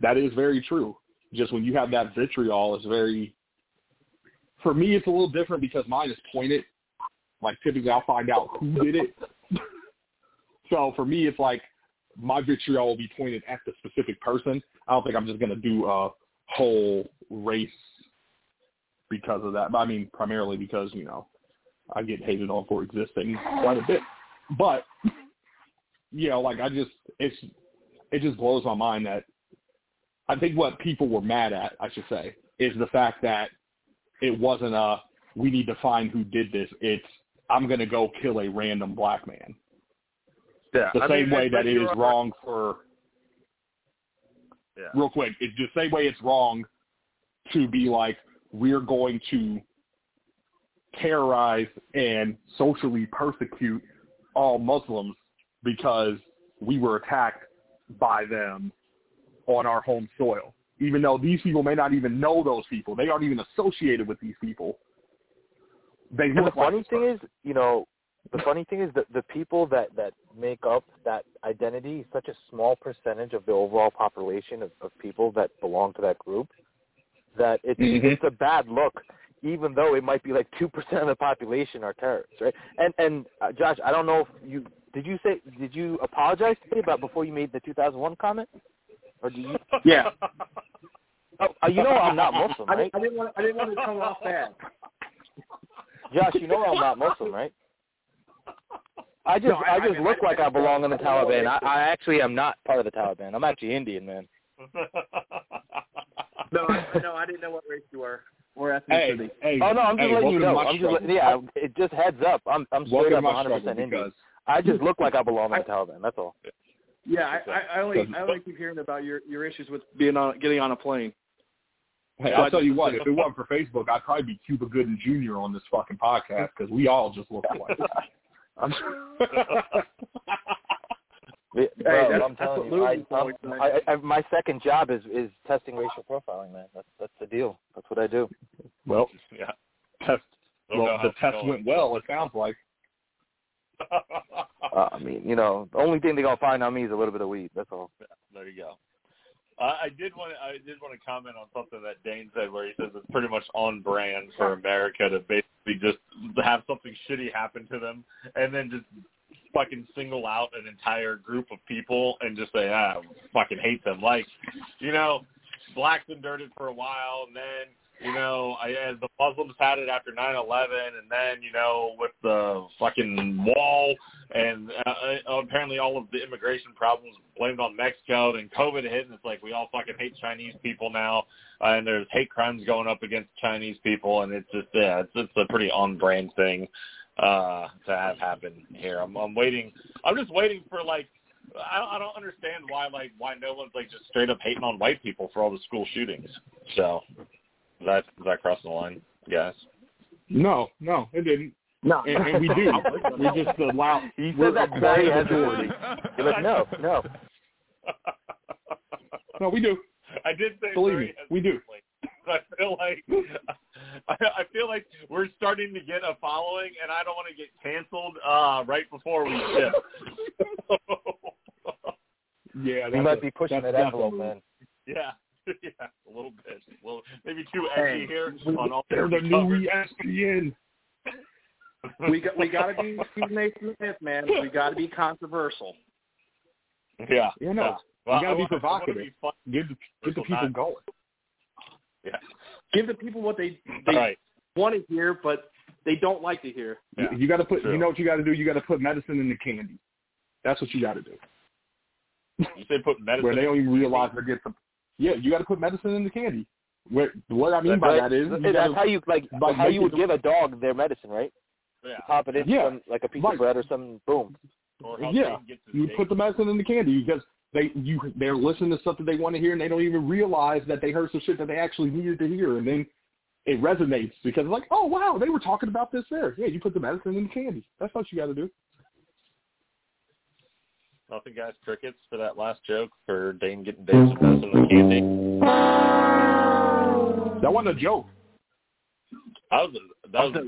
that is very true. Just when you have that vitriol, it's very, for me, it's a little different because mine is pointed. Like, typically I'll find out who did it. So for me, it's like my vitriol will be pointed at the specific person. I don't think I'm just going to do a whole race because of that. I mean, primarily because, you know, I get hated on for existing quite a bit. But, you know, like it just blows my mind that I think what people were mad at, I should say, is the fact that it wasn't a, we need to find who did this. It's, I'm going to go kill a random black man. Yeah, it's the same way it's wrong to be like, we're going to terrorize and socially persecute all Muslims because we were attacked by them on our home soil, even though these people may not even know those people. They aren't even associated with these people. The funny thing is that the people that make up that identity is such a small percentage of the overall population of people that belong to that group that it's a bad look, even though it might be like 2% of the population are terrorists, right? And Josh, I don't know if did you apologize to me about before you made the 2001 comment? Or do you? Yeah. You know I'm not Muslim, right? I didn't want to come off bad. Josh, you know I'm not Muslim, right? I belong in the Taliban. I actually am not part of the Taliban. I'm actually Indian, man. No, I didn't know what race you were. Or ethnicity. I'm just letting you know. It just heads up. I'm straight up 100% Indian. I just look like I belong in the Taliban. That's all. Yeah, I only keep hearing about your issues with getting on a plane. Hey, I'll tell you what, if it wasn't for Facebook, I'd probably be Cuba Gooding Jr. on this fucking podcast because we all just look alike. I'm telling you, my second job is testing racial profiling, man. That's the deal. That's what I do. Well, yeah. The test went well, it sounds like. I mean, you know, the only thing they're going to find on me is a little bit of weed. That's all. Yeah, there you go. I did want to comment on something that Dane said, where he says it's pretty much on brand for America to basically just have something shitty happen to them, and then just fucking single out an entire group of people and just say, I fucking hate them. Like, you know, blacks endured it for a while, and then, you know, as the Muslims had it after 9/11, and then, you know, with the fucking wall, and apparently all of the immigration problems blamed on Mexico, and COVID hit, and it's like we all fucking hate Chinese people now, and there's hate crimes going up against Chinese people, and it's just, yeah, it's a pretty on-brand thing to have happen here. I'm just waiting for, like, I don't understand why no one's, like, just straight up hating on white people for all the school shootings, so... Is that crossing the line, guys? No, it didn't. No, and we do. We're just allowed. He said that very authority. You're like, no. No, we do. I did say, believe me, we do. I feel like we're starting to get a following, and I don't want to get canceled right before we ship. Yeah, we might be pushing that envelope, man. Yeah. Yeah, a little bit. Well, maybe too edgy here. On all they're the new ESPN. We got to be Stephen A. Smith, man. We got to be controversial. Yeah. You know, well, we got to be provocative. Give the people going. Yeah. Give the people what they want to hear, but they don't like to hear. Yeah. You got to put. True. You know what you got to do? You got to put medicine in the candy. That's what you got to do. You say put medicine. Where they don't even realize they're getting some. Yeah, you got to put medicine in the candy. What I mean by that is that's how you how you would give a dog their medicine, right? Yeah. Pop it in like a piece of bread or something. Boom. Or you put the medicine in the candy because they're listening to stuff that they want to hear and they don't even realize that they heard some shit that they actually needed to hear, and then it resonates because it's like, oh wow, they were talking about this there. Yeah, you put the medicine in the candy. That's what you got to do. Nothing, guys. Crickets for that last joke for Dane getting Dave's medicine in the candy. That wasn't a joke. That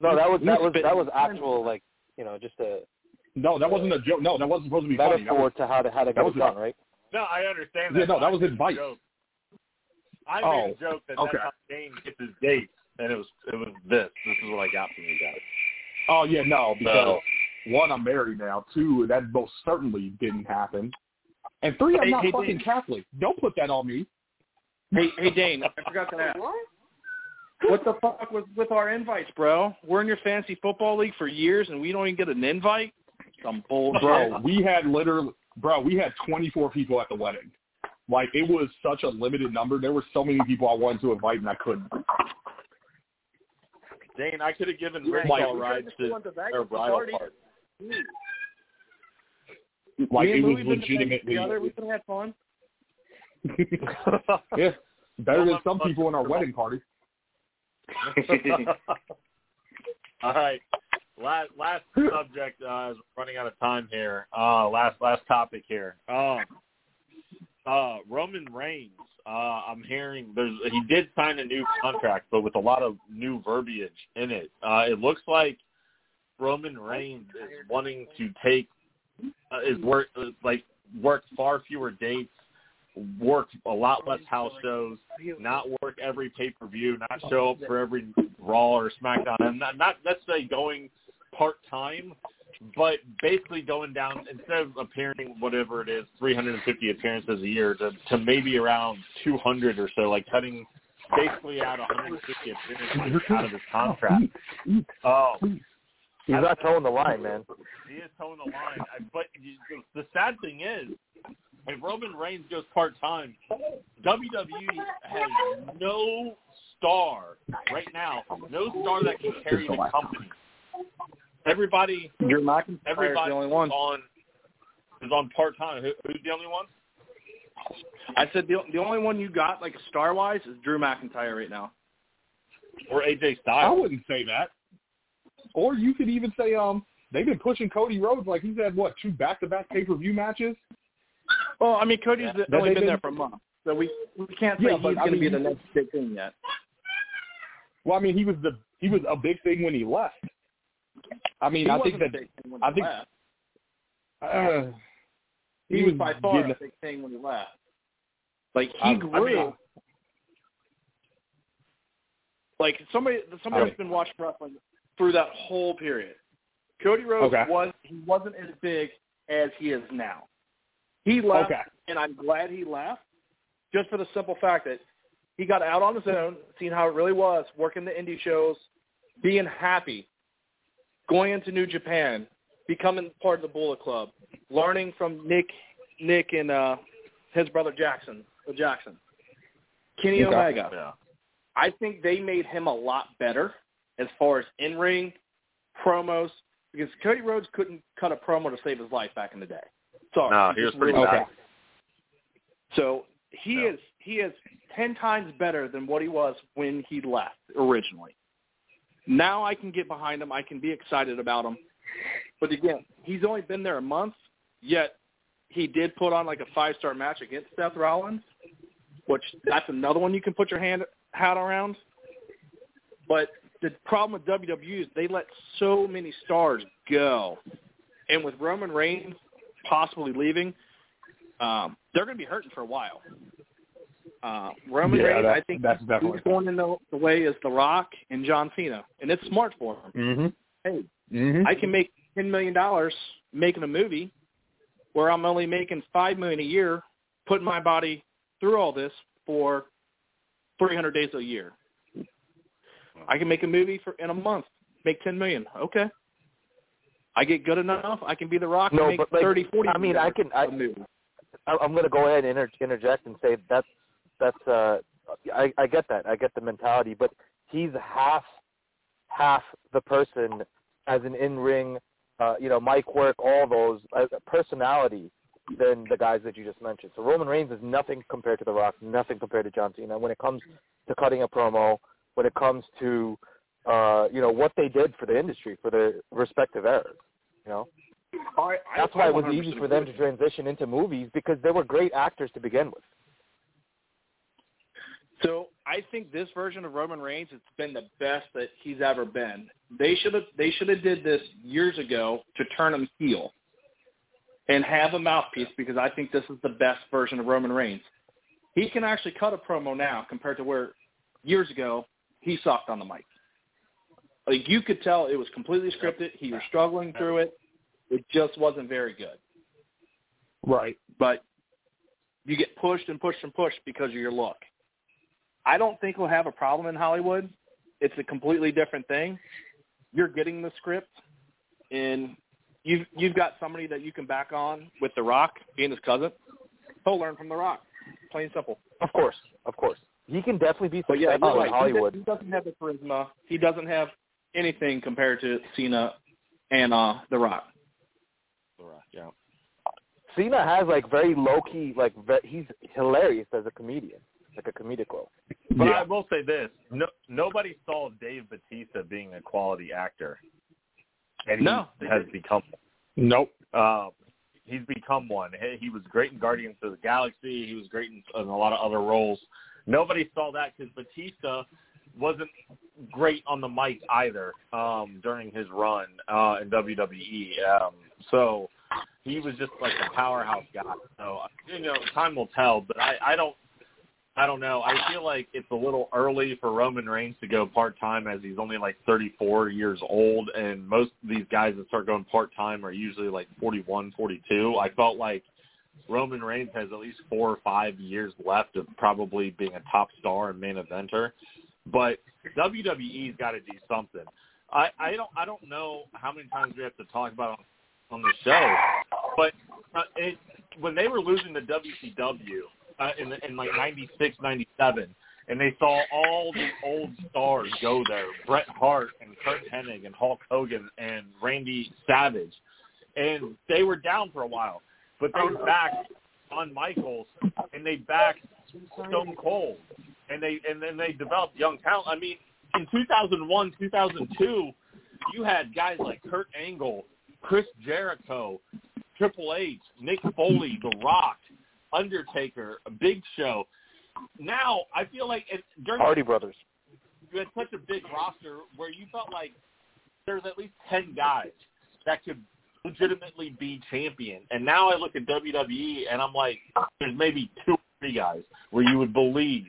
was actual, like, you know, just a. No, that wasn't a joke. No, that wasn't supposed to be funny. Metaphor to how to get it done, right? No, I understand that. Yeah, no, that was advice. I made a joke that's how Dane gets his dates, and it was this. This is what I got from you guys. Oh yeah, no, because one, I'm married now. Two, that most certainly didn't happen. And three, I'm not fucking Catholic. Don't put that on me. Hey, Dane, I forgot to ask. What the fuck was with our invites, bro? We're in your fantasy football league for years, and we don't even get an invite? Some bullshit. Bro, we had 24 people at the wedding. Like, it was such a limited number. There were so many people I wanted to invite, and I couldn't. Dane, I could have given Randall rides to their bridal party. Like, it was legitimately. We could have had fun. Yeah, better than some people in our wedding party. All right, last subject. Is running out of time here. Last topic here. Roman Reigns. I'm hearing he did sign a new contract, but with a lot of new verbiage in it. It looks like Roman Reigns is wanting to take work far fewer dates. Work a lot less house shows, not work every pay-per-view, not show up for every Raw or SmackDown. I'm not necessarily going part-time, but basically going down, instead of appearing, whatever it is, 350 appearances a year to maybe around 200 or so, like cutting basically out 150 appearances out of his contract. Oh, he's not toeing the line, man. He is toeing the line. But the sad thing is, if Roman Reigns goes part-time, WWE has no star right now, no star that can carry the company. Everybody the only one. Is on part-time. Who's the only one? I said the only one you got, like star-wise, is Drew McIntyre right now. Or AJ Styles. I wouldn't say that. Or you could even say they've been pushing Cody Rhodes like he's had, what, two back-to-back pay-per-view matches? Well, I mean, Cody's only been there for a month, so we can't say he's going to be the next big thing yet. Well, I mean, he was a big thing when he left. I mean, I think he was by far a big thing when he left. Like he grew. Like somebody's been watching wrestling through that whole period. Cody Rhodes wasn't as big as he is now. He left, and I'm glad he left, just for the simple fact that he got out on his own, seeing how it really was, working the indie shows, being happy, going into New Japan, becoming part of the Bullet Club, learning from Nick and his brother Jackson, Kenny Omega. Yeah. I think they made him a lot better as far as in-ring promos, because Cody Rhodes couldn't cut a promo to save his life back in the day. Sorry. No, he was pretty bad. So he is 10 times better than what he was when he left originally. Now I can get behind him. I can be excited about him. But again, he's only been there a month, yet he did put on like a 5-star match against Seth Rollins, which that's another one you can put your hat around. But the problem with WWE is they let so many stars go. And with Roman Reigns possibly leaving, They're going to be hurting for a while. Roman Reigns, I think who's going in the way is The Rock and John Cena, and it's smart for him. Mm-hmm. Hey, mm-hmm. I can make $10 million making a movie where I'm only making $5 million a year, putting my body through all this for 300 days a year. I can make a movie in a month, make $10 million. Okay. I get good enough, I can be The Rock and make 30, 40 million. I mean, I'm going to go ahead and interject and say I get that. I get the mentality, but he's half the person as an in-ring, mic work, all those personality than the guys that you just mentioned. So Roman Reigns is nothing compared to The Rock, nothing compared to John Cena. When it comes to cutting a promo, when it comes to what they did for the industry for their respective eras, that's why it was easy for them to transition into movies because they were great actors to begin with. So I think this version of Roman Reigns, it's been the best that he's ever been. They should have did this years ago to turn him heel and have a mouthpiece because I think this is the best version of Roman Reigns. He can actually cut a promo now compared to where years ago he sucked on the mic. Like you could tell it was completely scripted. He was struggling through it. It just wasn't very good. Right. But you get pushed and pushed and pushed because of your look. I don't think we'll have a problem in Hollywood. It's a completely different thing. You're getting the script, and you've got somebody that you can back on with The Rock, being his cousin. He'll learn from The Rock, plain and simple. Of course. He can definitely be successful in Hollywood. He doesn't have the charisma. He doesn't have anything compared to Cena and The Rock. The Rock, yeah. Cena has, very low-key, he's hilarious as a comedian. Like a comedic role. But yeah. I will say this. Nobody saw Dave Bautista being a quality actor. And he has become one. Nope. He's become one. He was great in Guardians of the Galaxy. He was great in a lot of other roles. Nobody saw that because Bautista wasn't great on the mic either during his run in WWE. So he was just like a powerhouse guy. So, time will tell. But I don't know. I feel like it's a little early for Roman Reigns to go part-time as he's only 34 years old, and most of these guys that start going part-time are usually 41, 42. I felt like Roman Reigns has at least 4 or 5 years left of probably being a top star and main eventer, but WWE's got to do something. I don't know how many times we have to talk about on the show, but when they were losing to WCW, in 96, 97, and they saw all the old stars go there, Bret Hart and Kurt Hennig and Hulk Hogan and Randy Savage, and they were down for a while, but they backed Shawn Michaels and they backed Stone Cold, and then they developed young talent. I mean, in 2001, 2002, you had guys like Kurt Angle, Chris Jericho, Triple H, Mick Foley, The Rock, Undertaker, a Big Show. Now I feel like Hardy Brothers. You had such a big roster where you felt like there's at least 10 guys that could legitimately be champion. And now I look at WWE and I'm like, there's maybe 2 or 3 guys where you would believe,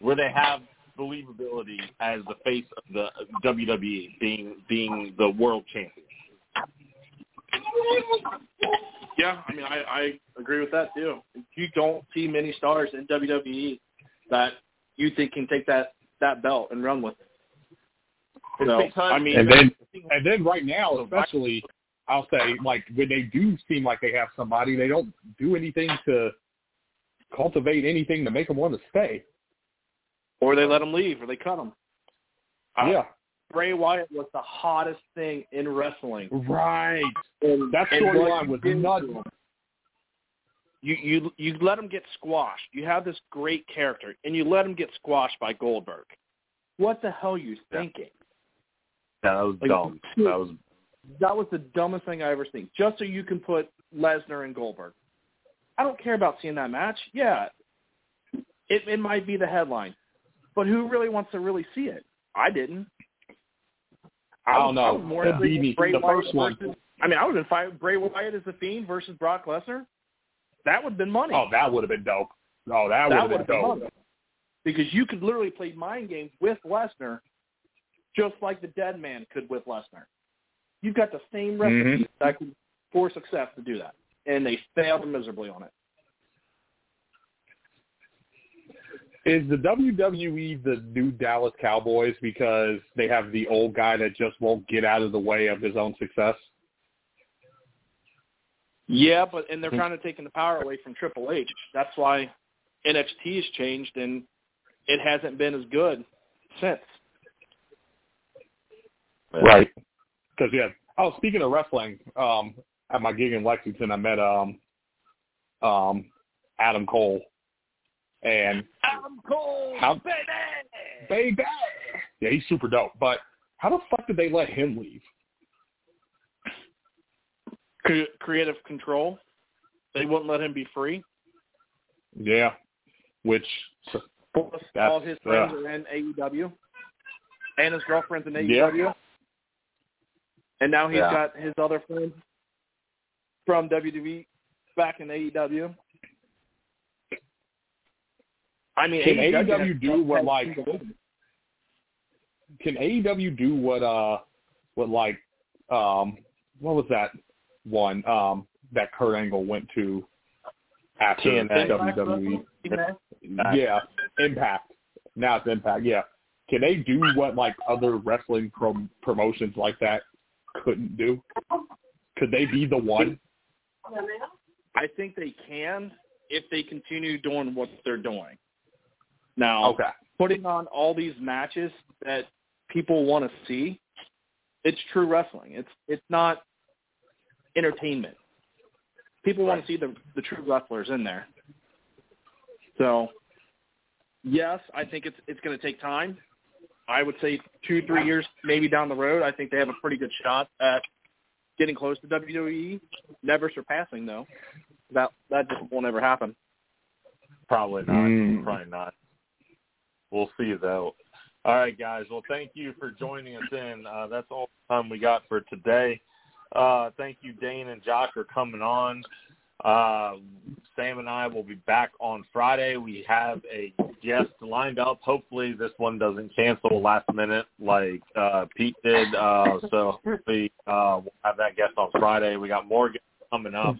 where they have believability as the face of the WWE being the world champion. Yeah, I mean, I agree with that, too. You don't see many stars in WWE that you think can take that belt and run with it. So, I mean, and then right now, especially, I'll say, when they do seem like they have somebody, they don't do anything to cultivate anything to make them want to stay. Or they let them leave, or they cut them. Yeah. Bray Wyatt was the hottest thing in wrestling. Right. That storyline was nuts. You let him get squashed. You have this great character, and you let him get squashed by Goldberg. What the hell are you thinking? Yeah, that was dumb. That was the dumbest thing I ever seen, just so you can put Lesnar and Goldberg. I don't care about seeing that match. Yeah, it might be the headline, but who really wants to really see it? I didn't. I don't know. I was in fight Bray Wyatt as the Fiend versus Brock Lesnar. That would have been money. Oh, that would have been dope. Oh, that would have been dope. Because you could literally play mind games with Lesnar just like the dead man could with Lesnar. You've got the same recipe that could for success to do that. And they failed miserably on it. Is the WWE the new Dallas Cowboys because they have the old guy that just won't get out of the way of his own success? Yeah, and they're kind of taking the power away from Triple H. That's why NXT has changed, and it hasn't been as good since. Right. Because, yeah. Oh, speaking of wrestling, at my gig in Lexington, I met Adam Cole. And I'm cold, baby. Yeah, he's super dope. But how the fuck did they let him leave? Creative control. They wouldn't let him be free. Yeah, which all his friends are in AEW, and his girlfriend's in AEW, and now he's got his other friend from WWE back in AEW. I mean, can AEW do what was that one that Kurt Angle went to after WWE? Yeah, Impact. Now it's Impact. Yeah, can they do what like other wrestling promotions like that couldn't do? Could they be the one? I think they can if they continue doing what they're doing. Now, putting on all these matches that people want to see, it's true wrestling. It's not entertainment. People want to see the true wrestlers in there. So, yes, I think it's going to take time. I would say 2-3 years maybe down the road. I think they have a pretty good shot at getting close to WWE. Never surpassing, though. That just won't ever happen. Probably not. Probably not. We'll see, though. All right, guys. Well, thank you for joining us in. That's all the time we got for today. Thank you, Dane and Josh, for coming on. Sam and I will be back on Friday. We have a guest lined up. Hopefully this one doesn't cancel last minute like Pete did. So hopefully we'll have that guest on Friday. We got more guests coming up.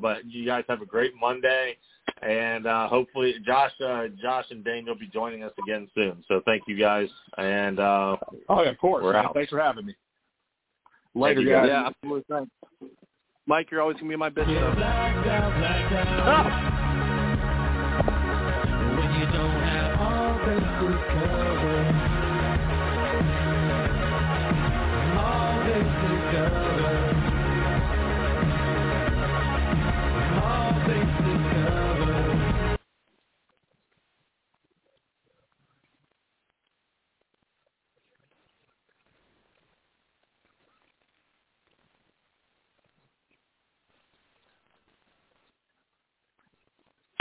But you guys have a great Monday. And hopefully Josh and Dane will be joining us again soon. So thank you guys. And yeah, of course. We're out. Thanks for having me. Later, guys. Yeah, absolutely. Thanks. Mike, you're always going to be my best friend. When you don't have all bases covered. All bases covered.